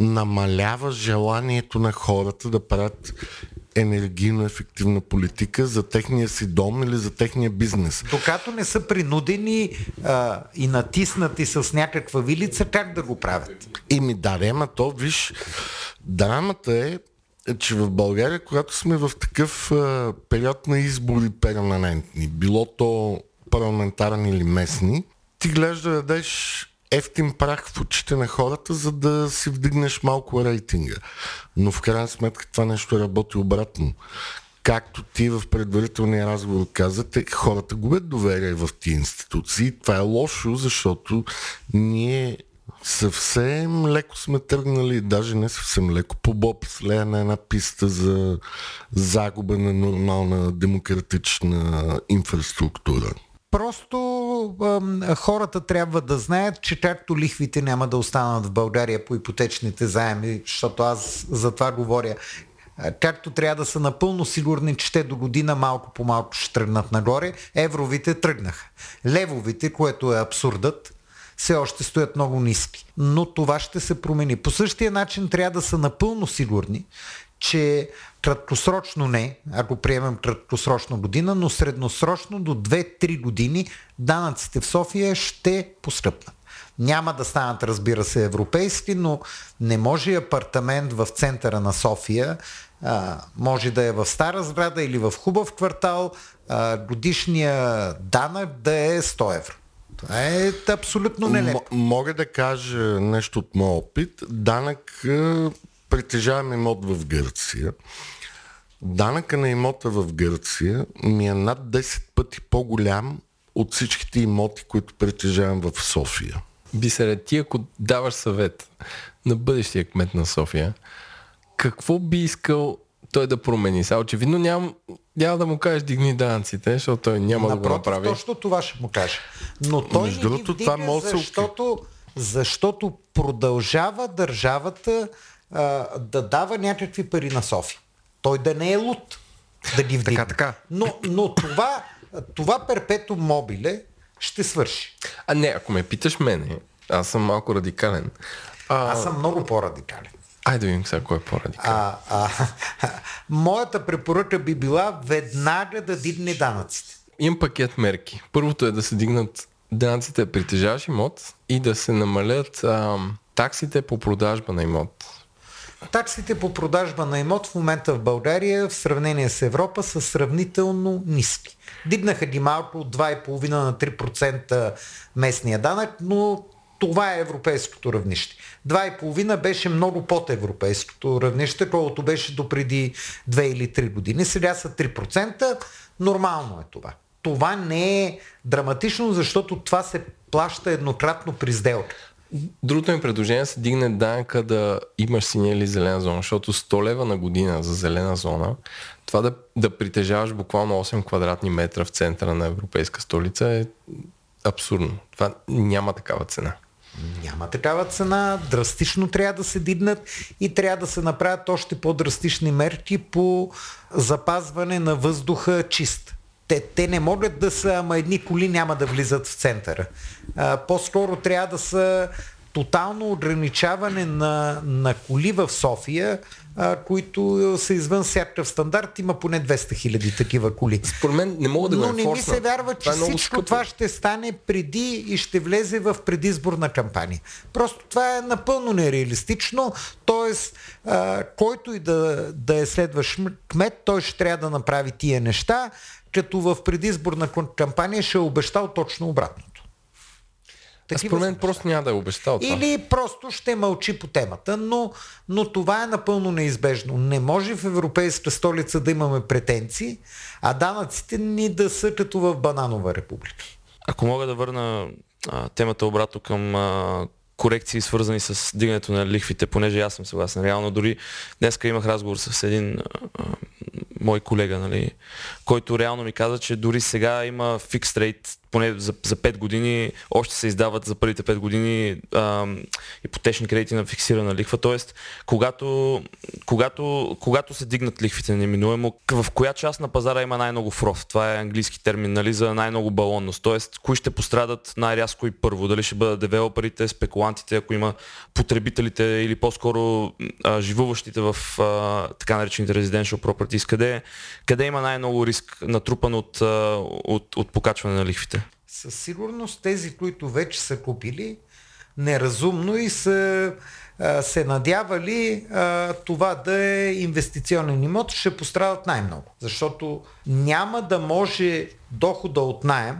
намалява желанието на хората да правят енергийно ефективна политика за техния си дом или за техния бизнес. Докато не са принудени а, и натиснати с някаква вилица, как да го правят? Ими да, ама то, виж, драмата е, че в България, когато сме в такъв а, период на избори перманентни, било то парламентарни или местни, ти гледаш да дадеш ефтин прах в очите на хората, за да си вдигнеш малко рейтинга. Но в крайна сметка това нещо работи обратно. Както ти в предварителния разговор казате, хората губят доверие в тия институции. Това е лошо, защото ние съвсем леко сме тръгнали, даже не съвсем леко, по бобслея на една писта за загуба на нормална демократична инфраструктура. Просто а, хората трябва да знаят, че както лихвите няма да останат в България по ипотечните заеми, защото аз за това говоря, а, както трябва да са напълно сигурни, че те до година малко по малко ще тръгнат нагоре, евровите тръгнаха. Левовите, което е абсурдът, все още стоят много ниски. Но това ще се промени. По същия начин трябва да са напълно сигурни, че краткосрочно не, ако приемем краткосрочна година, но средносрочно до две-три години данъците в София ще поскъпнат. Няма да станат, разбира се, европейски, но не може апартамент в центъра на София, а, може да е в стара сграда или в хубав квартал, а, годишния данък да е сто евро. Това е абсолютно нелепо. М- мога да кажа нещо от моя опит. Данък... притежавам имот в Гърция. Данъка на имота в Гърция ми е над десет пъти по-голям от всичките имоти, които притежавам в София. Бисере, ти ако даваш съвет на бъдещия кмет на София, какво би искал той да промени? Са, очевидно ням, няма да му кажеш дигни данъците, защото той няма Напротив, да го направи. Точно това ще му кажа. Но той не ги вдига, защото, защото продължава държавата да дава някакви пари на София. той да не е луд да ги вдигне. Така, така. Но, но това, това перпето мобиле ще свърши. А не, ако ме питаш мене, аз съм малко радикален. А... Аз съм много по-радикален. Айде видим сега кой е по-радикален. А, а, а, моята препоръка би била веднага да дигне данъците. Имам пакет мерки. Първото е да се дигнат данъците притежаваш имот и да се намалят а, таксите по продажба на имот. Таксите по продажба на имот в момента в България в сравнение с Европа са сравнително ниски. Дигнаха ги малко от два цяло и пет на три процента местния данък, но това е европейското равнище. два цяло и пет беше много под европейското равнище, колкото беше до преди две или три години. Сега са три процента. Нормално е това. Това не е драматично, защото това се плаща еднократно при сделка. Другото ми предложение се дигне данъка да имаш синя или зелена зона, защото сто лева на година за зелена зона, това да, да притежаваш буквално осем квадратни метра в центъра на европейска столица е абсурдно. Това няма такава цена. Няма такава цена, драстично трябва да се дигнат и трябва да се направят още по-драстични мерки по запазване на въздуха чист. Те, те не могат да са, ама едни коли няма да влизат в центъра. А, по-скоро трябва да са тотално ограничаване на, на коли в София, а, които са извън всякакъв стандарт. Има поне двеста хиляди такива коли. Според мен не мога да го ефорсна. Но не ми се вярва, че това е всичко това ще стане преди и ще влезе в предизборна кампания. Просто това е напълно нереалистично. Тоест, а, който и да, да е следващ кмет, той ще трябва да направи тия неща, като в предизборна кампания ще е обещал точно обратното. А според мен просто няма да е обещал това. Или просто ще мълчи по темата, но, но това е напълно неизбежно. Не може в европейска столица да имаме претенции, а данъците ни да са като в бананова република. Ако мога да върна а, темата обратно към а, корекции, свързани с дигането на лихвите, понеже аз съм съгласен. Реално дори днеска имах разговор с един а, мой колега, нали, който реално ми каза, че дори сега има фикс рейт, поне за, за пет години, още се издават за първите пет години а, ипотечни кредити на фиксирана лихва, т.е. Когато, когато, когато се дигнат лихвите неминуемо, в коя част на пазара има най-много фроф? Това е английски термин, нали, за най-много балонност, т.е. кои ще пострадат най-рязко и първо, дали ще бъдат девелоперите, спекулантите, ако има потребителите или по-скоро а, живуващите в а, така наречените residential properties, къде, къде има най-много риск натрупан от, а, от, от покачване на лихвите? Със сигурност тези, които вече са купили неразумно и са а, се надявали а, това да е инвестиционен имот, ще пострадат най-много. Защото няма да може дохода от наем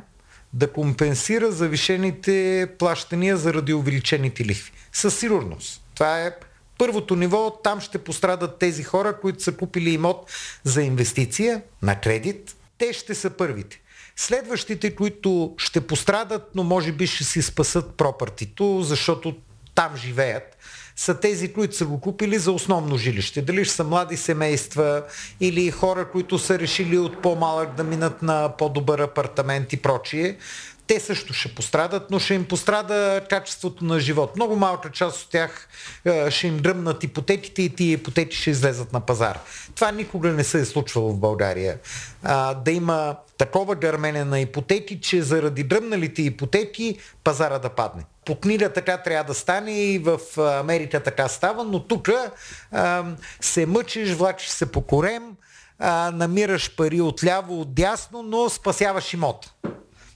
да компенсира завишените плащания заради увеличените лихви. Със сигурност. Това е първото ниво, там ще пострадат тези хора, които са купили имот за инвестиция на кредит. Те ще са първите. Следващите, които ще пострадат, но може би ще си спасат пропъртито, защото там живеят, са тези, които са го купили за основно жилище. Дали ще са млади семейства или хора, които са решили от по-малък да минат на по-добър апартамент и прочие. Те също ще пострадат, но ще им пострада качеството на живот. Много малка част от тях ще им гръмнат ипотеките и тия ипотеки ще излезат на пазара. Това никога не се е случвало в България. А, да има такова гърмене на ипотеки, че заради гръмналите ипотеки пазара да падне. По книга така трябва да стане и в Америка така става, но тук а, се мъчиш, влачиш се по корем, а, намираш пари отляво, отдясно, но спасяваш имота.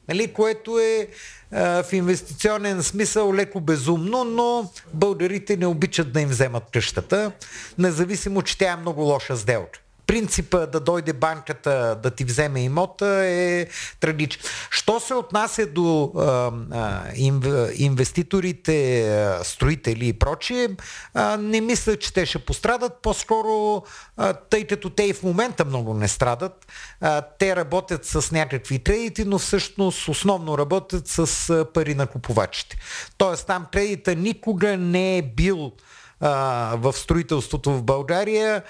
Нали, което е а, в инвестиционен смисъл леко безумно, но българите не обичат да им вземат къщата, независимо, че тя е много лоша сделка. Принципа да дойде банката да ти вземе имота е трагичен. Що се отнася до а, а, инв, инвеститорите, а, строители и прочие, а, не мисля, че те ще пострадат. По-скоро, а, тъй като те и в момента много не страдат, а, те работят с някакви кредити, но всъщност основно работят с а, пари на купувачите. Тоест там кредита никога не е бил а, в строителството в България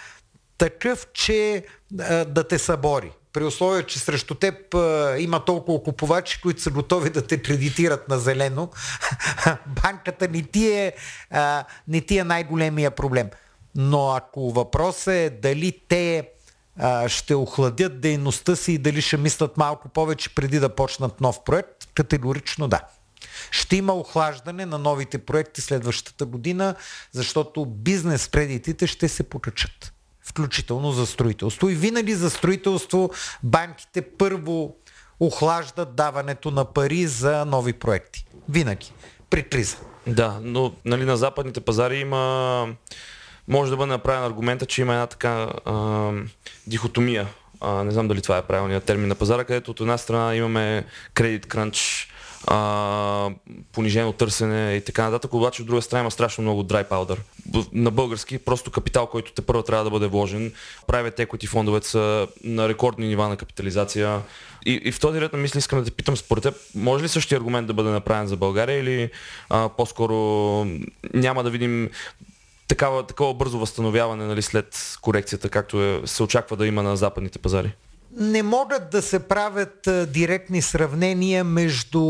такъв, че а, да те събори. При условие, че срещу теб а, има толкова купувачи, които са готови да те кредитират на зелено, банката не ти е, а, не ти е най-големия проблем. но ако въпросът е дали те а, ще охладят дейността си и дали ще мислят малко повече преди да почнат нов проект, категорично да. Ще има охлаждане на новите проекти следващата година, защото бизнес кредитите ще се покачат, включително за строителство. И винаги за строителство банките първо охлаждат даването на пари за нови проекти. Винаги. При криза. Да, но нали, на западните пазари има... Може да бъде направен аргумента, че има една така а, дихотомия. А, не знам дали това е правилният термин на пазара, където от една страна имаме кредит кранч, а, понижено търсене и така нататък, обаче от друга страна има страшно много dry powder. На български просто капитал, който те първо трябва да бъде вложен. Private equity фондовете са на рекордни нива на капитализация. И, и в този ред на мисли искам да те питам, според теб, може ли същия аргумент да бъде направен за България или а, по-скоро няма да видим такава, такова бързо възстановяване, нали, след корекцията, както е, се очаква да има на западните пазари? Не могат да се правят директни сравнения между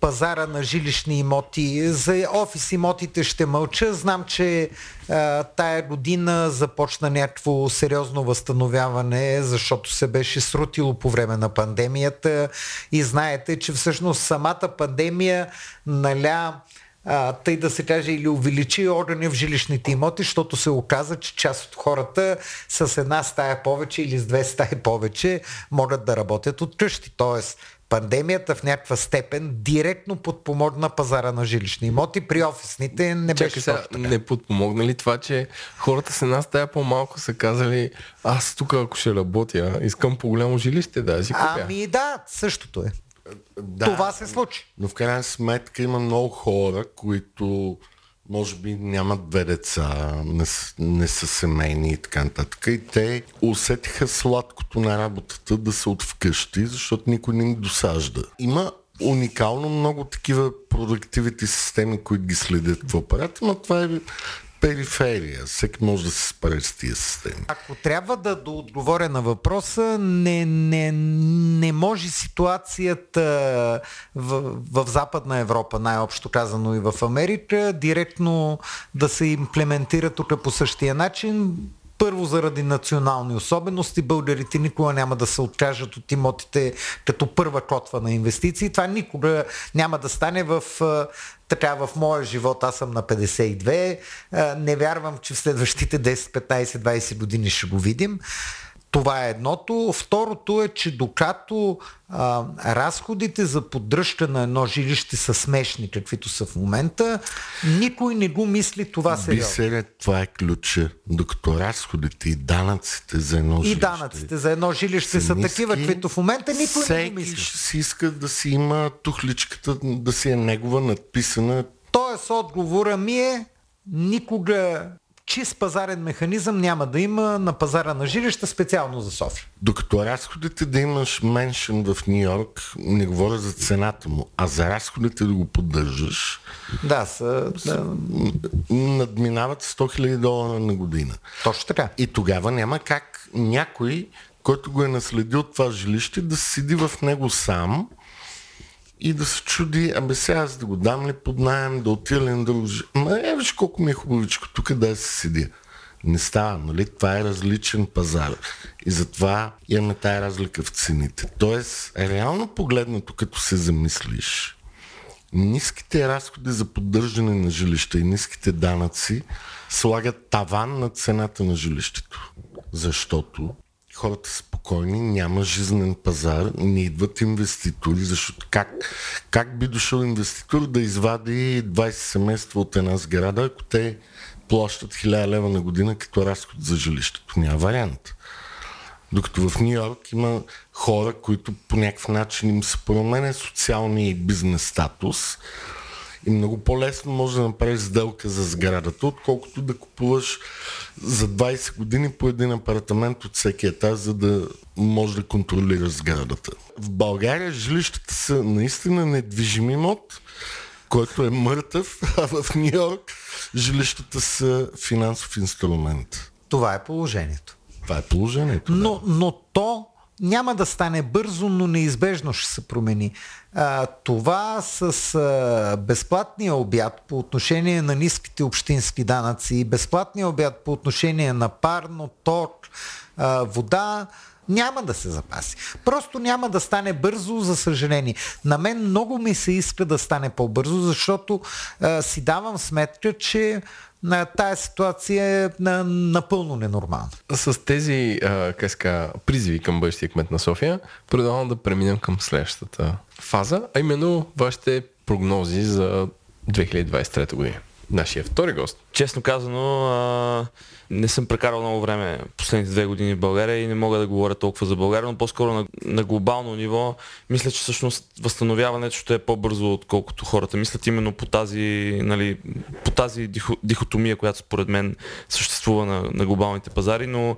пазара на жилищни имоти. За офис имотите ще мълча. Знам, че а, тая година започна някакво сериозно възстановяване, защото се беше срутило по време на пандемията. И знаете, че всъщност самата пандемия наля А, тъй да се каже, или увеличи огъня в жилищните имоти, защото се оказа, че част от хората с една стая повече или с две стаи повече могат да работят от къщи. Тоест, пандемията в някаква степен директно подпомогна пазара на жилищни имоти, при офисните не Чакай, беше точно така. Не подпомогна ли това, че хората с една стая по-малко са казали, аз тук ако ще работя, искам по-голямо жилище, да си купя. Ами да, същото е. Да, това се случи. Но в крайна сметка има много хора, които може би нямат две деца, не, не са семейни и така нататък. И те усетиха сладкото на работата да са от вкъщи, защото никой не им досажда. Има уникално много такива продуктивити системи, които ги следят в апарата, но това е периферия. Всеки може да се спари с тия системи. Ако трябва да доотговоря на въпроса, не, не, не може ситуацията в, в Западна Европа, най-общо казано и в Америка, директно да се имплементира тук по същия начин. Първо, заради национални особености, българите никога няма да се откажат от имотите като първа котва на инвестиции. Това никога няма да стане в, така, в моя живот. Аз съм на петдесет и две. Не вярвам, че в следващите десет, петнайсет, двайсет години ще го видим. Това е едното. Второто е, че докато а, разходите за поддръжка на едно жилище са смешни, каквито са в момента, никой не го мисли това сериозно. Бисере, това е ключа. Докато разходите и данъците за едно и жилище... И данъците за едно жилище са, са ниски, такива, каквито в момента никой не го мисли. Всеки си иска да си има тухличката, да си е негова надписана. Тоест отговора ми е никога... чист пазарен механизъм няма да има на пазара на жилища, специално за София. Докато разходите да имаш меншън в Ню Йорк, не говоря за цената му, а за разходите да го поддържаш, да, са, да... надминават сто хиляди долара на година. Точно така. И тогава няма как някой, който го е наследил това жилище, да седи в него сам и да се чуди, абе сега аз да го дам ли под наем, да отида ли на друго жилище. Ма е, виж колко ми е хубавичко, тук да се седя. Не става, нали? Това е различен пазар. И затова имаме тая разлика в цените. Тоест, реално погледнато, като се замислиш, ниските разходи за поддържане на жилища и ниските данъци слагат таван на цената на жилището. Защото хората спокойни, няма жизнен пазар, не идват инвеститори, защото как, как би дошъл инвеститор да извади двайсет семейства от една сграда, ако те плащат хиляда лева на година като разход за жилището? Няма вариант. Докато в Ню Йорк има хора, които по някакъв начин им се променя социалния и бизнес статус и много по-лесно може да направиш сделка за сградата, отколкото да купуваш за двайсет години по един апартамент от всеки етаж, за да можеш да контролираш сградата. В България жилищата са наистина недвижим имот, който е мъртъв, а в Ню Йорк жилищата са финансов инструмент. Това е положението. Това е положението. Да. Но, но то няма да стане бързо, но неизбежно ще се промени. А, това с а, безплатния обяд по отношение на ниските общински данъци и безплатния обяд по отношение на парно, тор, а, вода, няма да се запаси. Просто няма да стане бързо, за съжаление. На мен много ми се иска да стане по-бързо, защото а, си давам сметка, че на тая ситуация е на, напълно ненормална. С тези а, ска, призиви към бъдещия кмет на София, предлагам да преминем към следващата фаза, а именно вашите прогнози за две хиляди двадесет и трета година. Нашия втори гост. Честно казано, а, не съм прекарал много време последните две години в България и не мога да говоря толкова за България, но по-скоро на, на глобално ниво мисля, че всъщност възстановяването ще е по-бързо, отколкото хората мислят, именно по тази, нали, по тази дихотомия, която според мен съществува на, на глобалните пазари, но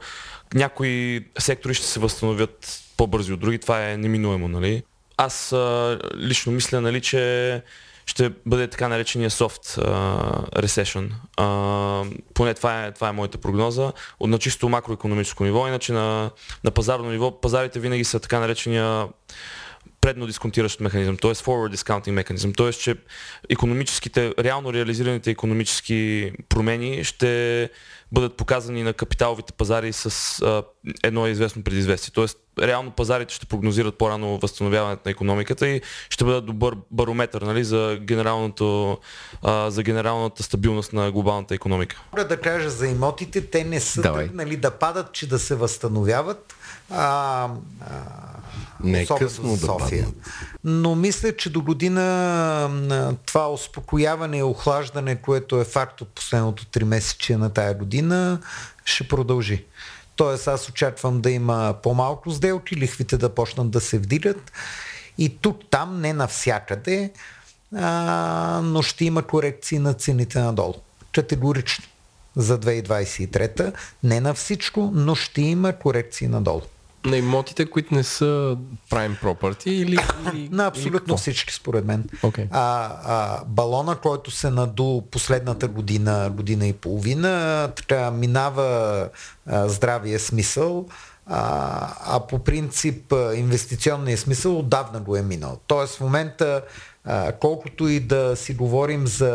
някои сектори ще се възстановят по-бързи от други, това е неминуемо, нали? Аз а, лично мисля, нали, че ще бъде така наречения soft uh, recession. Uh, поне това е, това е моята прогноза. От на чисто макроекономическо ниво, иначе на, на пазарно ниво, пазарите винаги са така наречения предно дисконтиращ механизъм, т.е. forward discounting mechanism, т.е. че икономическите, реално реализираните икономически промени ще бъдат показани на капиталовите пазари с uh, едно известно предизвестие. Тоест, реално пазарите ще прогнозират по-рано възстановяването на икономиката и ще бъдат добър барометър, нали, за, генералното, а, за генералната стабилност на глобалната икономика. Добре да кажа за имотите, те не са тръгнали да падат, че да се възстановяват. А, а, не е късно да паднат. Но мисля, че до година това успокояване и охлаждане, което е факт от последното три месече на тая година, ще продължи. Тоест аз очаквам да има по-малко сделки, лихвите да почнат да се вдигат и тук там, не навсякъде, а, но ще има корекции на цените надолу. Категорично за две хиляди двадесет и трета, не на всичко, но ще има корекции надолу. На имотите, които не са prime property или... или на абсолютно или всички, според мен. Okay. А, а, балона, който се наду последната година, година и половина, така минава а, здравия смисъл, а, а по принцип инвестиционния смисъл отдавна го е минал. Тоест в момента, а, колкото и да си говорим за...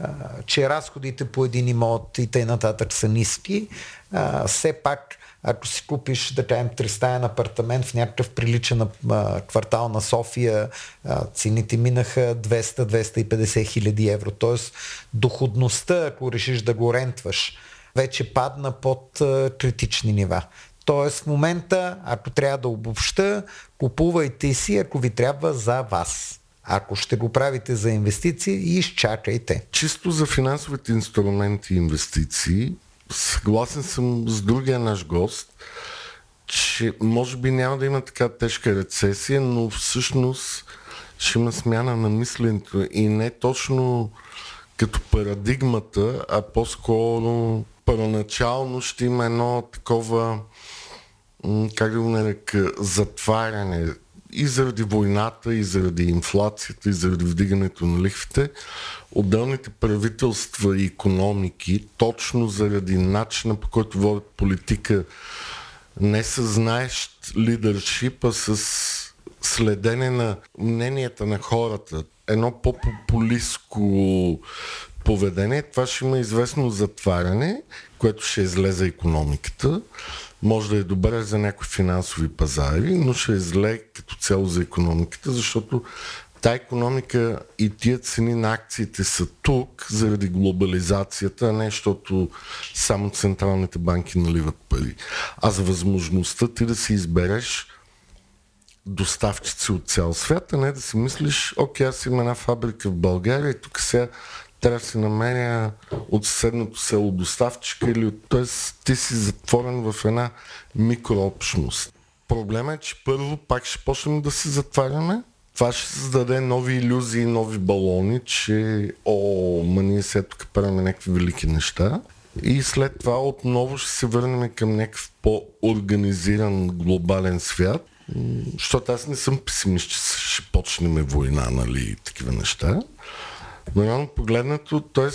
А, че разходите по един имот и т.н. са ниски, а, все пак, ако си купиш, да кажем, тристаен апартамент в някакъв приличен а, квартал на София, а, цените минаха двеста до двеста и петдесет хиляди евро. Тоест доходността, ако решиш да го рентваш, вече падна под а, критични нива. Тоест в момента, ако трябва да обобща, купувайте си, ако ви трябва за вас. Ако ще го правите за инвестиции, изчакайте. Чисто за финансовите инструменти и инвестиции, съгласен съм с другия наш гост, че може би няма да има така тежка рецесия, но всъщност ще има смяна на мисленето и не точно като парадигмата, а по-скоро първоначално ще има едно такова, как да го нарека, затваряне. И заради войната, и заради инфлацията, и заради вдигането на лихвите, отделните правителства и икономики, точно заради начина, по който водят политика, не с знаещ лидершип, а с следене на мненията на хората, едно по-популистко поведение, това ще има известно затваряне, което ще излезе икономиката. Може да е добре за някои финансови пазари, но ще е зле като цяло за икономиката, защото тая икономика и тия цени на акциите са тук заради глобализацията, а не защото само централните банки наливат пари. А за възможността ти да си избереш доставчици от цял свят, а не да си мислиш, окей, аз имам една фабрика в България и тук сега трябва да се намеря от съседното село доставчика или от... Тоест, ти си затворен в една микрообщност. Проблема е, че първо пак ще почнем да се затваряме. Това ще създаде нови илюзии, нови балони, че о, ма ние сега тук правим някакви велики неща. И след това отново ще се върнем към някакъв по-организиран глобален свят. Защото аз не съм песимист, че ще почнем война, нали, и такива неща. Но реално погледнато, т.е.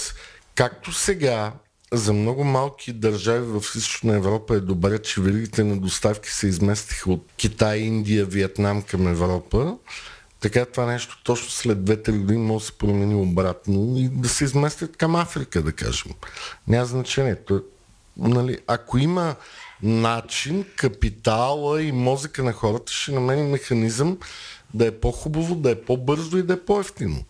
както сега За много малки държави в източна Европа е добре, че веригите на доставки се изместиха от Китай, Индия, Виетнам към Европа. Така това нещо точно след две-три години може да се промени обратно и да се изместят към Африка, да кажем. Няма значение. То е, нали, ако има начин, капитала и мозъка на хората ще намери механизъм да е по-хубаво, да е по-бързо и да е по-евтино.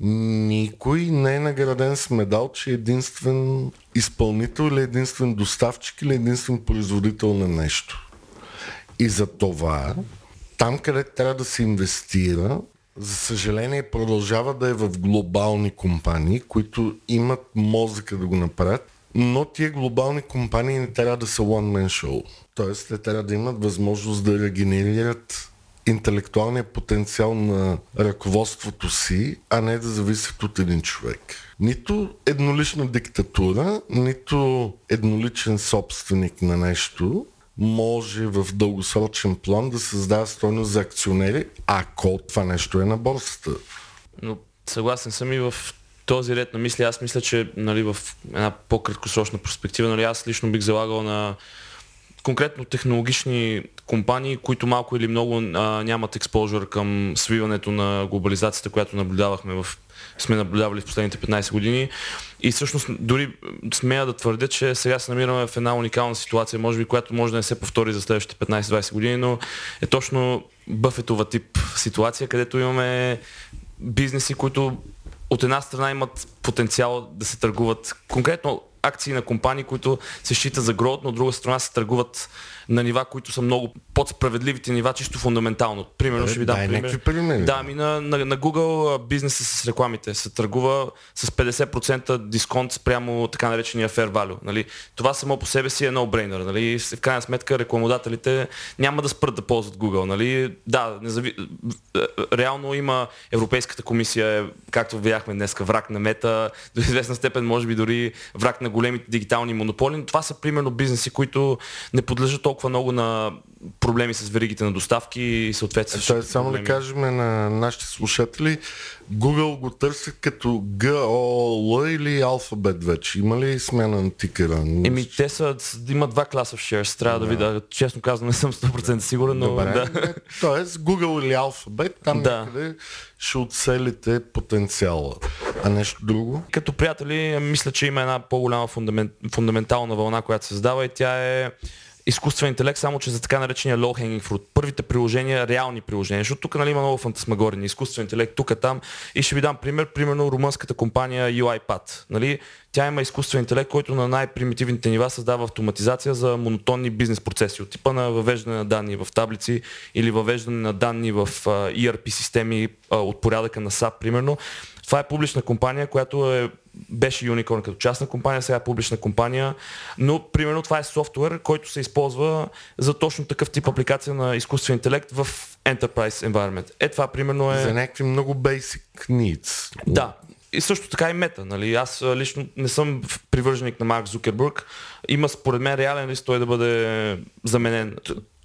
Никой не е награден с медал, че е единствен изпълнител или единствен доставчик или единствен производител на нещо. И за това там, къде трябва да се инвестира, за съжаление продължава да е в глобални компании, които имат мозъка да го направят, но тия глобални компании не трябва да са one-man show. Тоест, те трябва да имат възможност да регенерират интелектуалния потенциал на ръководството си, а не да зависят от един човек. Нито еднолична диктатура, нито едноличен собственик на нещо може в дългосрочен план да създава стойност за акционери, ако това нещо е на борсата. Но съгласен съм и в този ред на мисли. Аз мисля, че нали, в една по-краткосрочна перспектива, нали, аз лично бих залагал на конкретно технологични компании, които малко или много а, нямат експожър към свиването на глобализацията, която наблюдавахме в, сме наблюдавали в последните петнайсет години. И всъщност дори смея да твърдя, че сега се намираме в една уникална ситуация, може би, която може да не се повтори за следващите петнайсет-двайсет години, но е точно Бъфетова тип ситуация, където имаме бизнеси, които от една страна имат потенциал да се търгуват конкретно акции на компании, които се считат за грот, но от друга страна се търгуват на нива, които са много под справедливите нива, чисто фундаментално. Примерно, ще ви дам пример. пример. Да, ми на, на, на Google бизнеса с рекламите се търгува с петдесет процента дисконт спрямо така наречения fair value. Нали? Това само по себе си е no-brainer. Нали? В крайна сметка рекламодателите няма да спрат да ползват Google. Нали? Да, незави... реално има Европейската комисия, както видяхме днеска, враг на Meta, до известна степен може би дори враг на големите дигитални монополи, но това са примерно бизнеси, които не подлежат толкова много на проблеми с веригите на доставки и съответстващите. Само да кажем на нашите слушатели, Google го търсят като G O L или Alphabet вече. Има ли смяна на тикера? Еми, те са, има два класа в shares, трябва да, да видя. Честно казвам, не съм сто процента сигурен, но добре, да. Тоест, Google или Alphabet, там да. Някъде ще отселите потенциала. А нещо друго? Като приятели, мисля, че има една по-голяма фундамент, фундаментална вълна, която се създава и тя е изкуствен интелект, само че за така наречения low-hanging fruit. Първите приложения, реални приложения, защото тук нали, има много фантасмагорини, изкуствен интелект, тук, там. И ще ви дам пример, примерно румънската компания UiPath. Нали? Тя има изкуствен интелект, който на най-примитивните нива създава автоматизация за монотонни бизнес процеси, от типа на въвеждане на данни в таблици или въвеждане на данни в и ар пи системи от порядъка на сап, примерно. Това е публична компания, която е, беше юникорн като частна компания, сега е публична компания, но примерно това е софтуер, който се използва за точно такъв тип апликация на изкуствен интелект в Enterprise Environment. Е, това примерно е... За някакви много basic needs. Да. И също така и Мета. Нали? Аз лично не съм привърженик на Марк Зукербърг. Има според мен реален риск той да бъде заменен.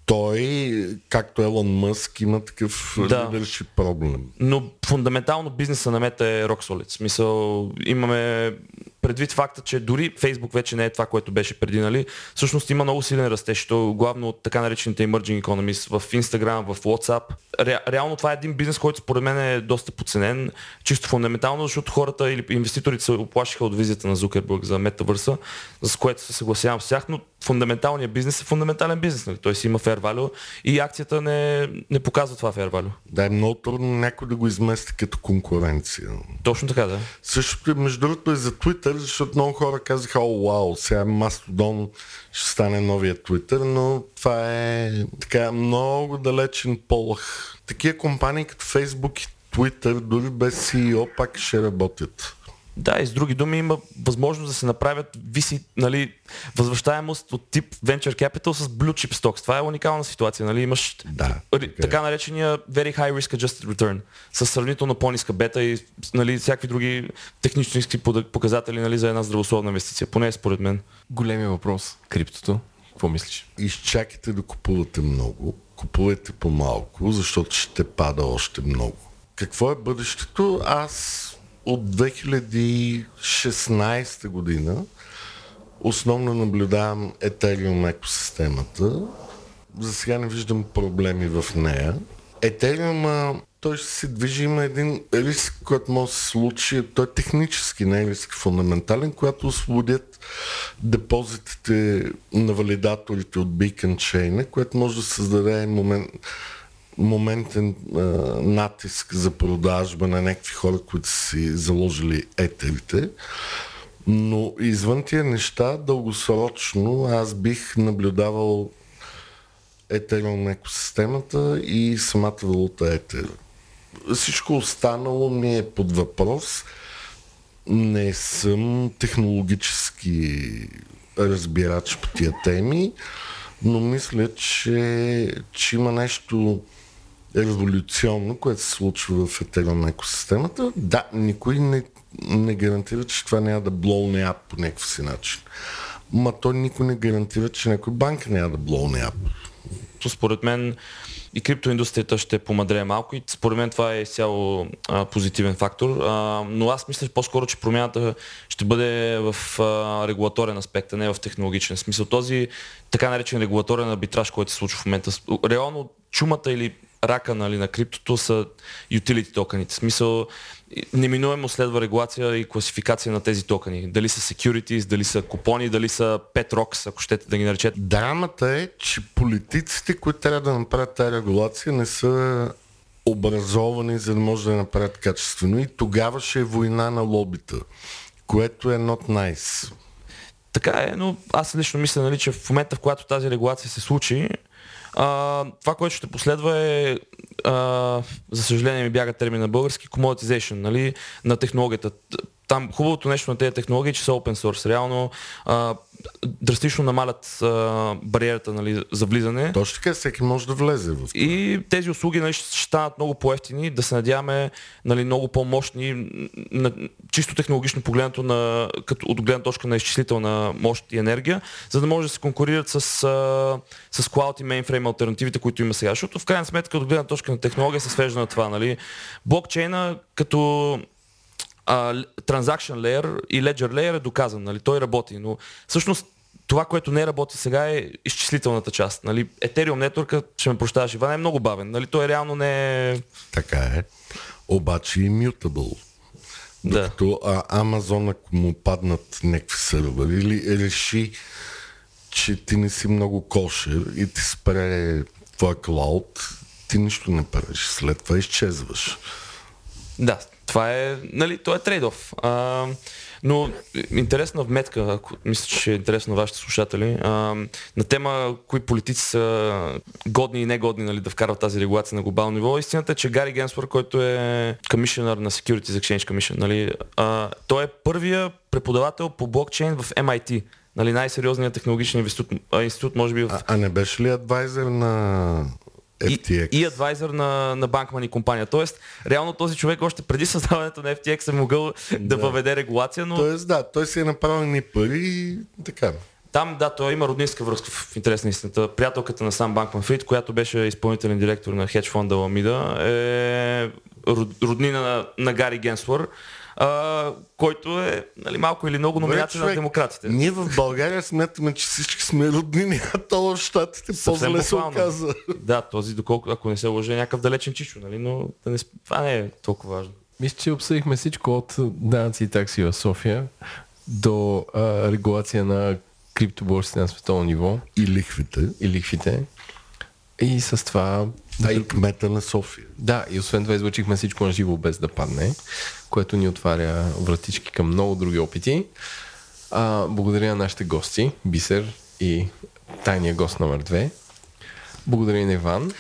Той, както Елон Мъск, има такъв да. лидершип проблем. Но фундаментално бизнеса на Мета е rock solid. Смисъл, имаме предвид факта, че дори Facebook вече не е това, което беше преди, нали? Всъщност има много силен растеж, то главно от така наречените emerging economies в Instagram, в WhatsApp. Ре, реално това е един бизнес, който според мен е доста подценен, чисто фундаментално, защото хората или инвеститорите се оплашиха от визията на Зукербърг за метавърса, с което се съгласявам с тях, но фундаменталният бизнес е фундаментален бизнес, нали? Той си има fair value и акцията не, не показва това fair value. Да, е много трудно някой да го измести като конкуренция. Точно така, да. Същото, между другото, е за Twitter, защото много хора казаха, о, вау, сега Мастодон ще стане новия Twitter, но това е така много далечен полъх. Такива компании като Facebook и Twitter, дори без Си И О, пак ще работят. Да, и с други думи има възможност да се направят виси, нали, възвръщаемост от тип Venture Capital с Blue Chip Stocks. Това е уникална ситуация, нали, имаш да, okay. така наречения Very High Risk Adjusted Return с сравнително по-ниска бета и нали, всякакви други технически показатели нали, за една здравословна инвестиция, поне според мен. Големия въпрос, криптото, какво мислиш? Изчакайте да купувате много, купувайте по-малко, защото ще пада още много. Какво е бъдещето? Аз от две хиляди и шестнайсета година Основно наблюдавам Ethereum екосистемата. За сега не виждам проблеми в нея. Ethereum, той ще се движи, има един риск, който може да се случи, той е технически, не е риск фундаментален, когато освободят депозитите на валидаторите от Beacon Chain, което може да създаде момент, моментен а, натиск за продажба на някакви хора, които са си заложили етерите. Но извън тия неща, дългосрочно аз бих наблюдавал Ethereum на екосистемата и самата валута Ether. Всичко останало ми е под въпрос. Не съм технологически разбирач по тия теми, но мисля, че, че има нещо революционно, което се случва в Ethereum на екосистемата. Да, никой не, не гарантира, че това няма да блоуне ап по някакъв си начин. Ма той никой не гарантира, че някой банка няма да блоуне ап. Според мен и криптоиндустрията ще помадрее малко и според мен това е изцяло позитивен фактор, а, но аз мисля по-скоро, че промяната ще бъде в а, регулаторен аспект, а не в технологичен смисъл. Този така наречен регулаторен арбитраж, който се случва в момента, реално чумата или рака, нали, на криптото са utility токените. В смисъл, неминуемо следва регулация и класификация на тези токени. Дали са securities, дали са купони, дали са петрокс, ако щете да ги наречете. Драмата е, че политиците, които трябва да направят тази регулация, не са образовани, за да може да направят качествено. И тогава ще е война на лобита, което е not nice. Така е, но аз лично мисля, нали, че в момента, в когато тази регулация се случи, А, това, което ще последва е, а, за съжаление ми бяга термин на български, commoditization, нали, на технологията. Там хубавото нещо на тези технологии, че са open source. Реално а, драстично намалят а, бариерата, нали, за влизане. Точно така, всеки може да влезе в това. И тези услуги, нали, ще станат много по-ефтини, да се надяваме, нали, много по-мощни, на, чисто технологично погледнато, на, като от гледна точка на изчислителна мощ и енергия, за да може да се конкурират с, а, с cloud и mainframe алтернативите, които има сега. Защото в крайна сметка от гледна точка на технология се свежда на това. Нали. Блокчейна като транзакшн uh, layer и ledger layer е доказан, нали? Той работи, но всъщност това, което не работи сега, е изчислителната част. Нали? Ethereum Network, ще ме прощаваш, Иван, е много бавен, нали? Той реално не е... Така е, обаче е immutable. Докато да. Амазон, ако му паднат някакви сървъри или реши, че ти не си много кошер и ти спре твой клауд, ти нищо не правиш, след това изчезваш. Да, това е, нали, това е трейд-оф. А, но интересна вметка, ако мисля, че е интересно вашите слушатели, а, на тема кои политици са годни и негодни, нали, да вкарват тази регулация на глобално ниво. Истината е, че Гари Генслер, който е комишенър на Securities Exchange Commission, нали, а, той е първия преподавател по блокчейн в Ем Ай Ти, нали, най-сериозният технологичен институт, а, институт може би в... А, а не беше ли адвайзер на... Еф Ти екс. И, и адвайзър на, на Банкман и компания. Тоест, реално този човек още преди създаването на Еф Ти екс е могъл да, да въведе регулация, но... Тоест, да, той си е направил ни пари и така. Там, да, той има роднинска връзка в интересна истината. Приятелката на сам Банкман Фрид, която беше изпълнителен директор на хедж фонда Ламида, е роднина на, на Гари Генслер, Uh, който е, нали, малко или много номинация на демократите. Ние в България смятаме, че всички сме роднини, а то в щатите по-зле се оказа. Да, този, доколко, ако не се лъжа, е някакъв далечен чичо, нали, но да не, това не е толкова важно. Мисля, че обсъдихме всичко от данъци и такси в София до а, регулация на криптоборсите на световно ниво. И лихвите. И лихвите. И с това... Да, и кмета на София. Да, и освен това излъчихме всичко на живо без да падне, което ни отваря вратички към много други опити. А, благодаря на нашите гости, Бисер и тайния гост номер две. Благодаря на Иван.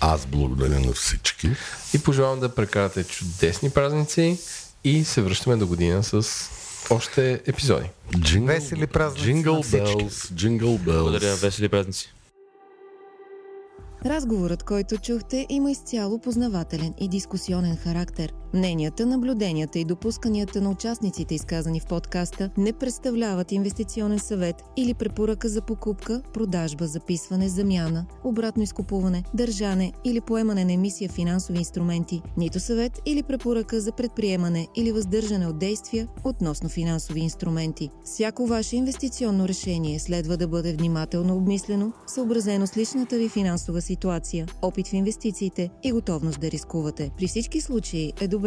Аз благодаря на всички. И пожелавам да прекарате чудесни празници и се връщаме до година с още епизоди. Джингл, весели празници на всички. Джингл белс. Благодаря, весели празници. Разговорът, който чухте, има изцяло познавателен и дискусионен характер. Мненията, наблюденията и допусканията на участниците, изказани в подкаста, не представляват инвестиционен съвет или препоръка за покупка, продажба, записване, замяна, обратно изкупуване, държане или поемане на емисия финансови инструменти, нито съвет или препоръка за предприемане или въздържане от действия относно финансови инструменти. Всяко ваше инвестиционно решение следва да бъде внимателно обмислено, съобразено с личната ви финансова ситуация, опит в инвестициите и готовност да рискувате. При всички случаи е добре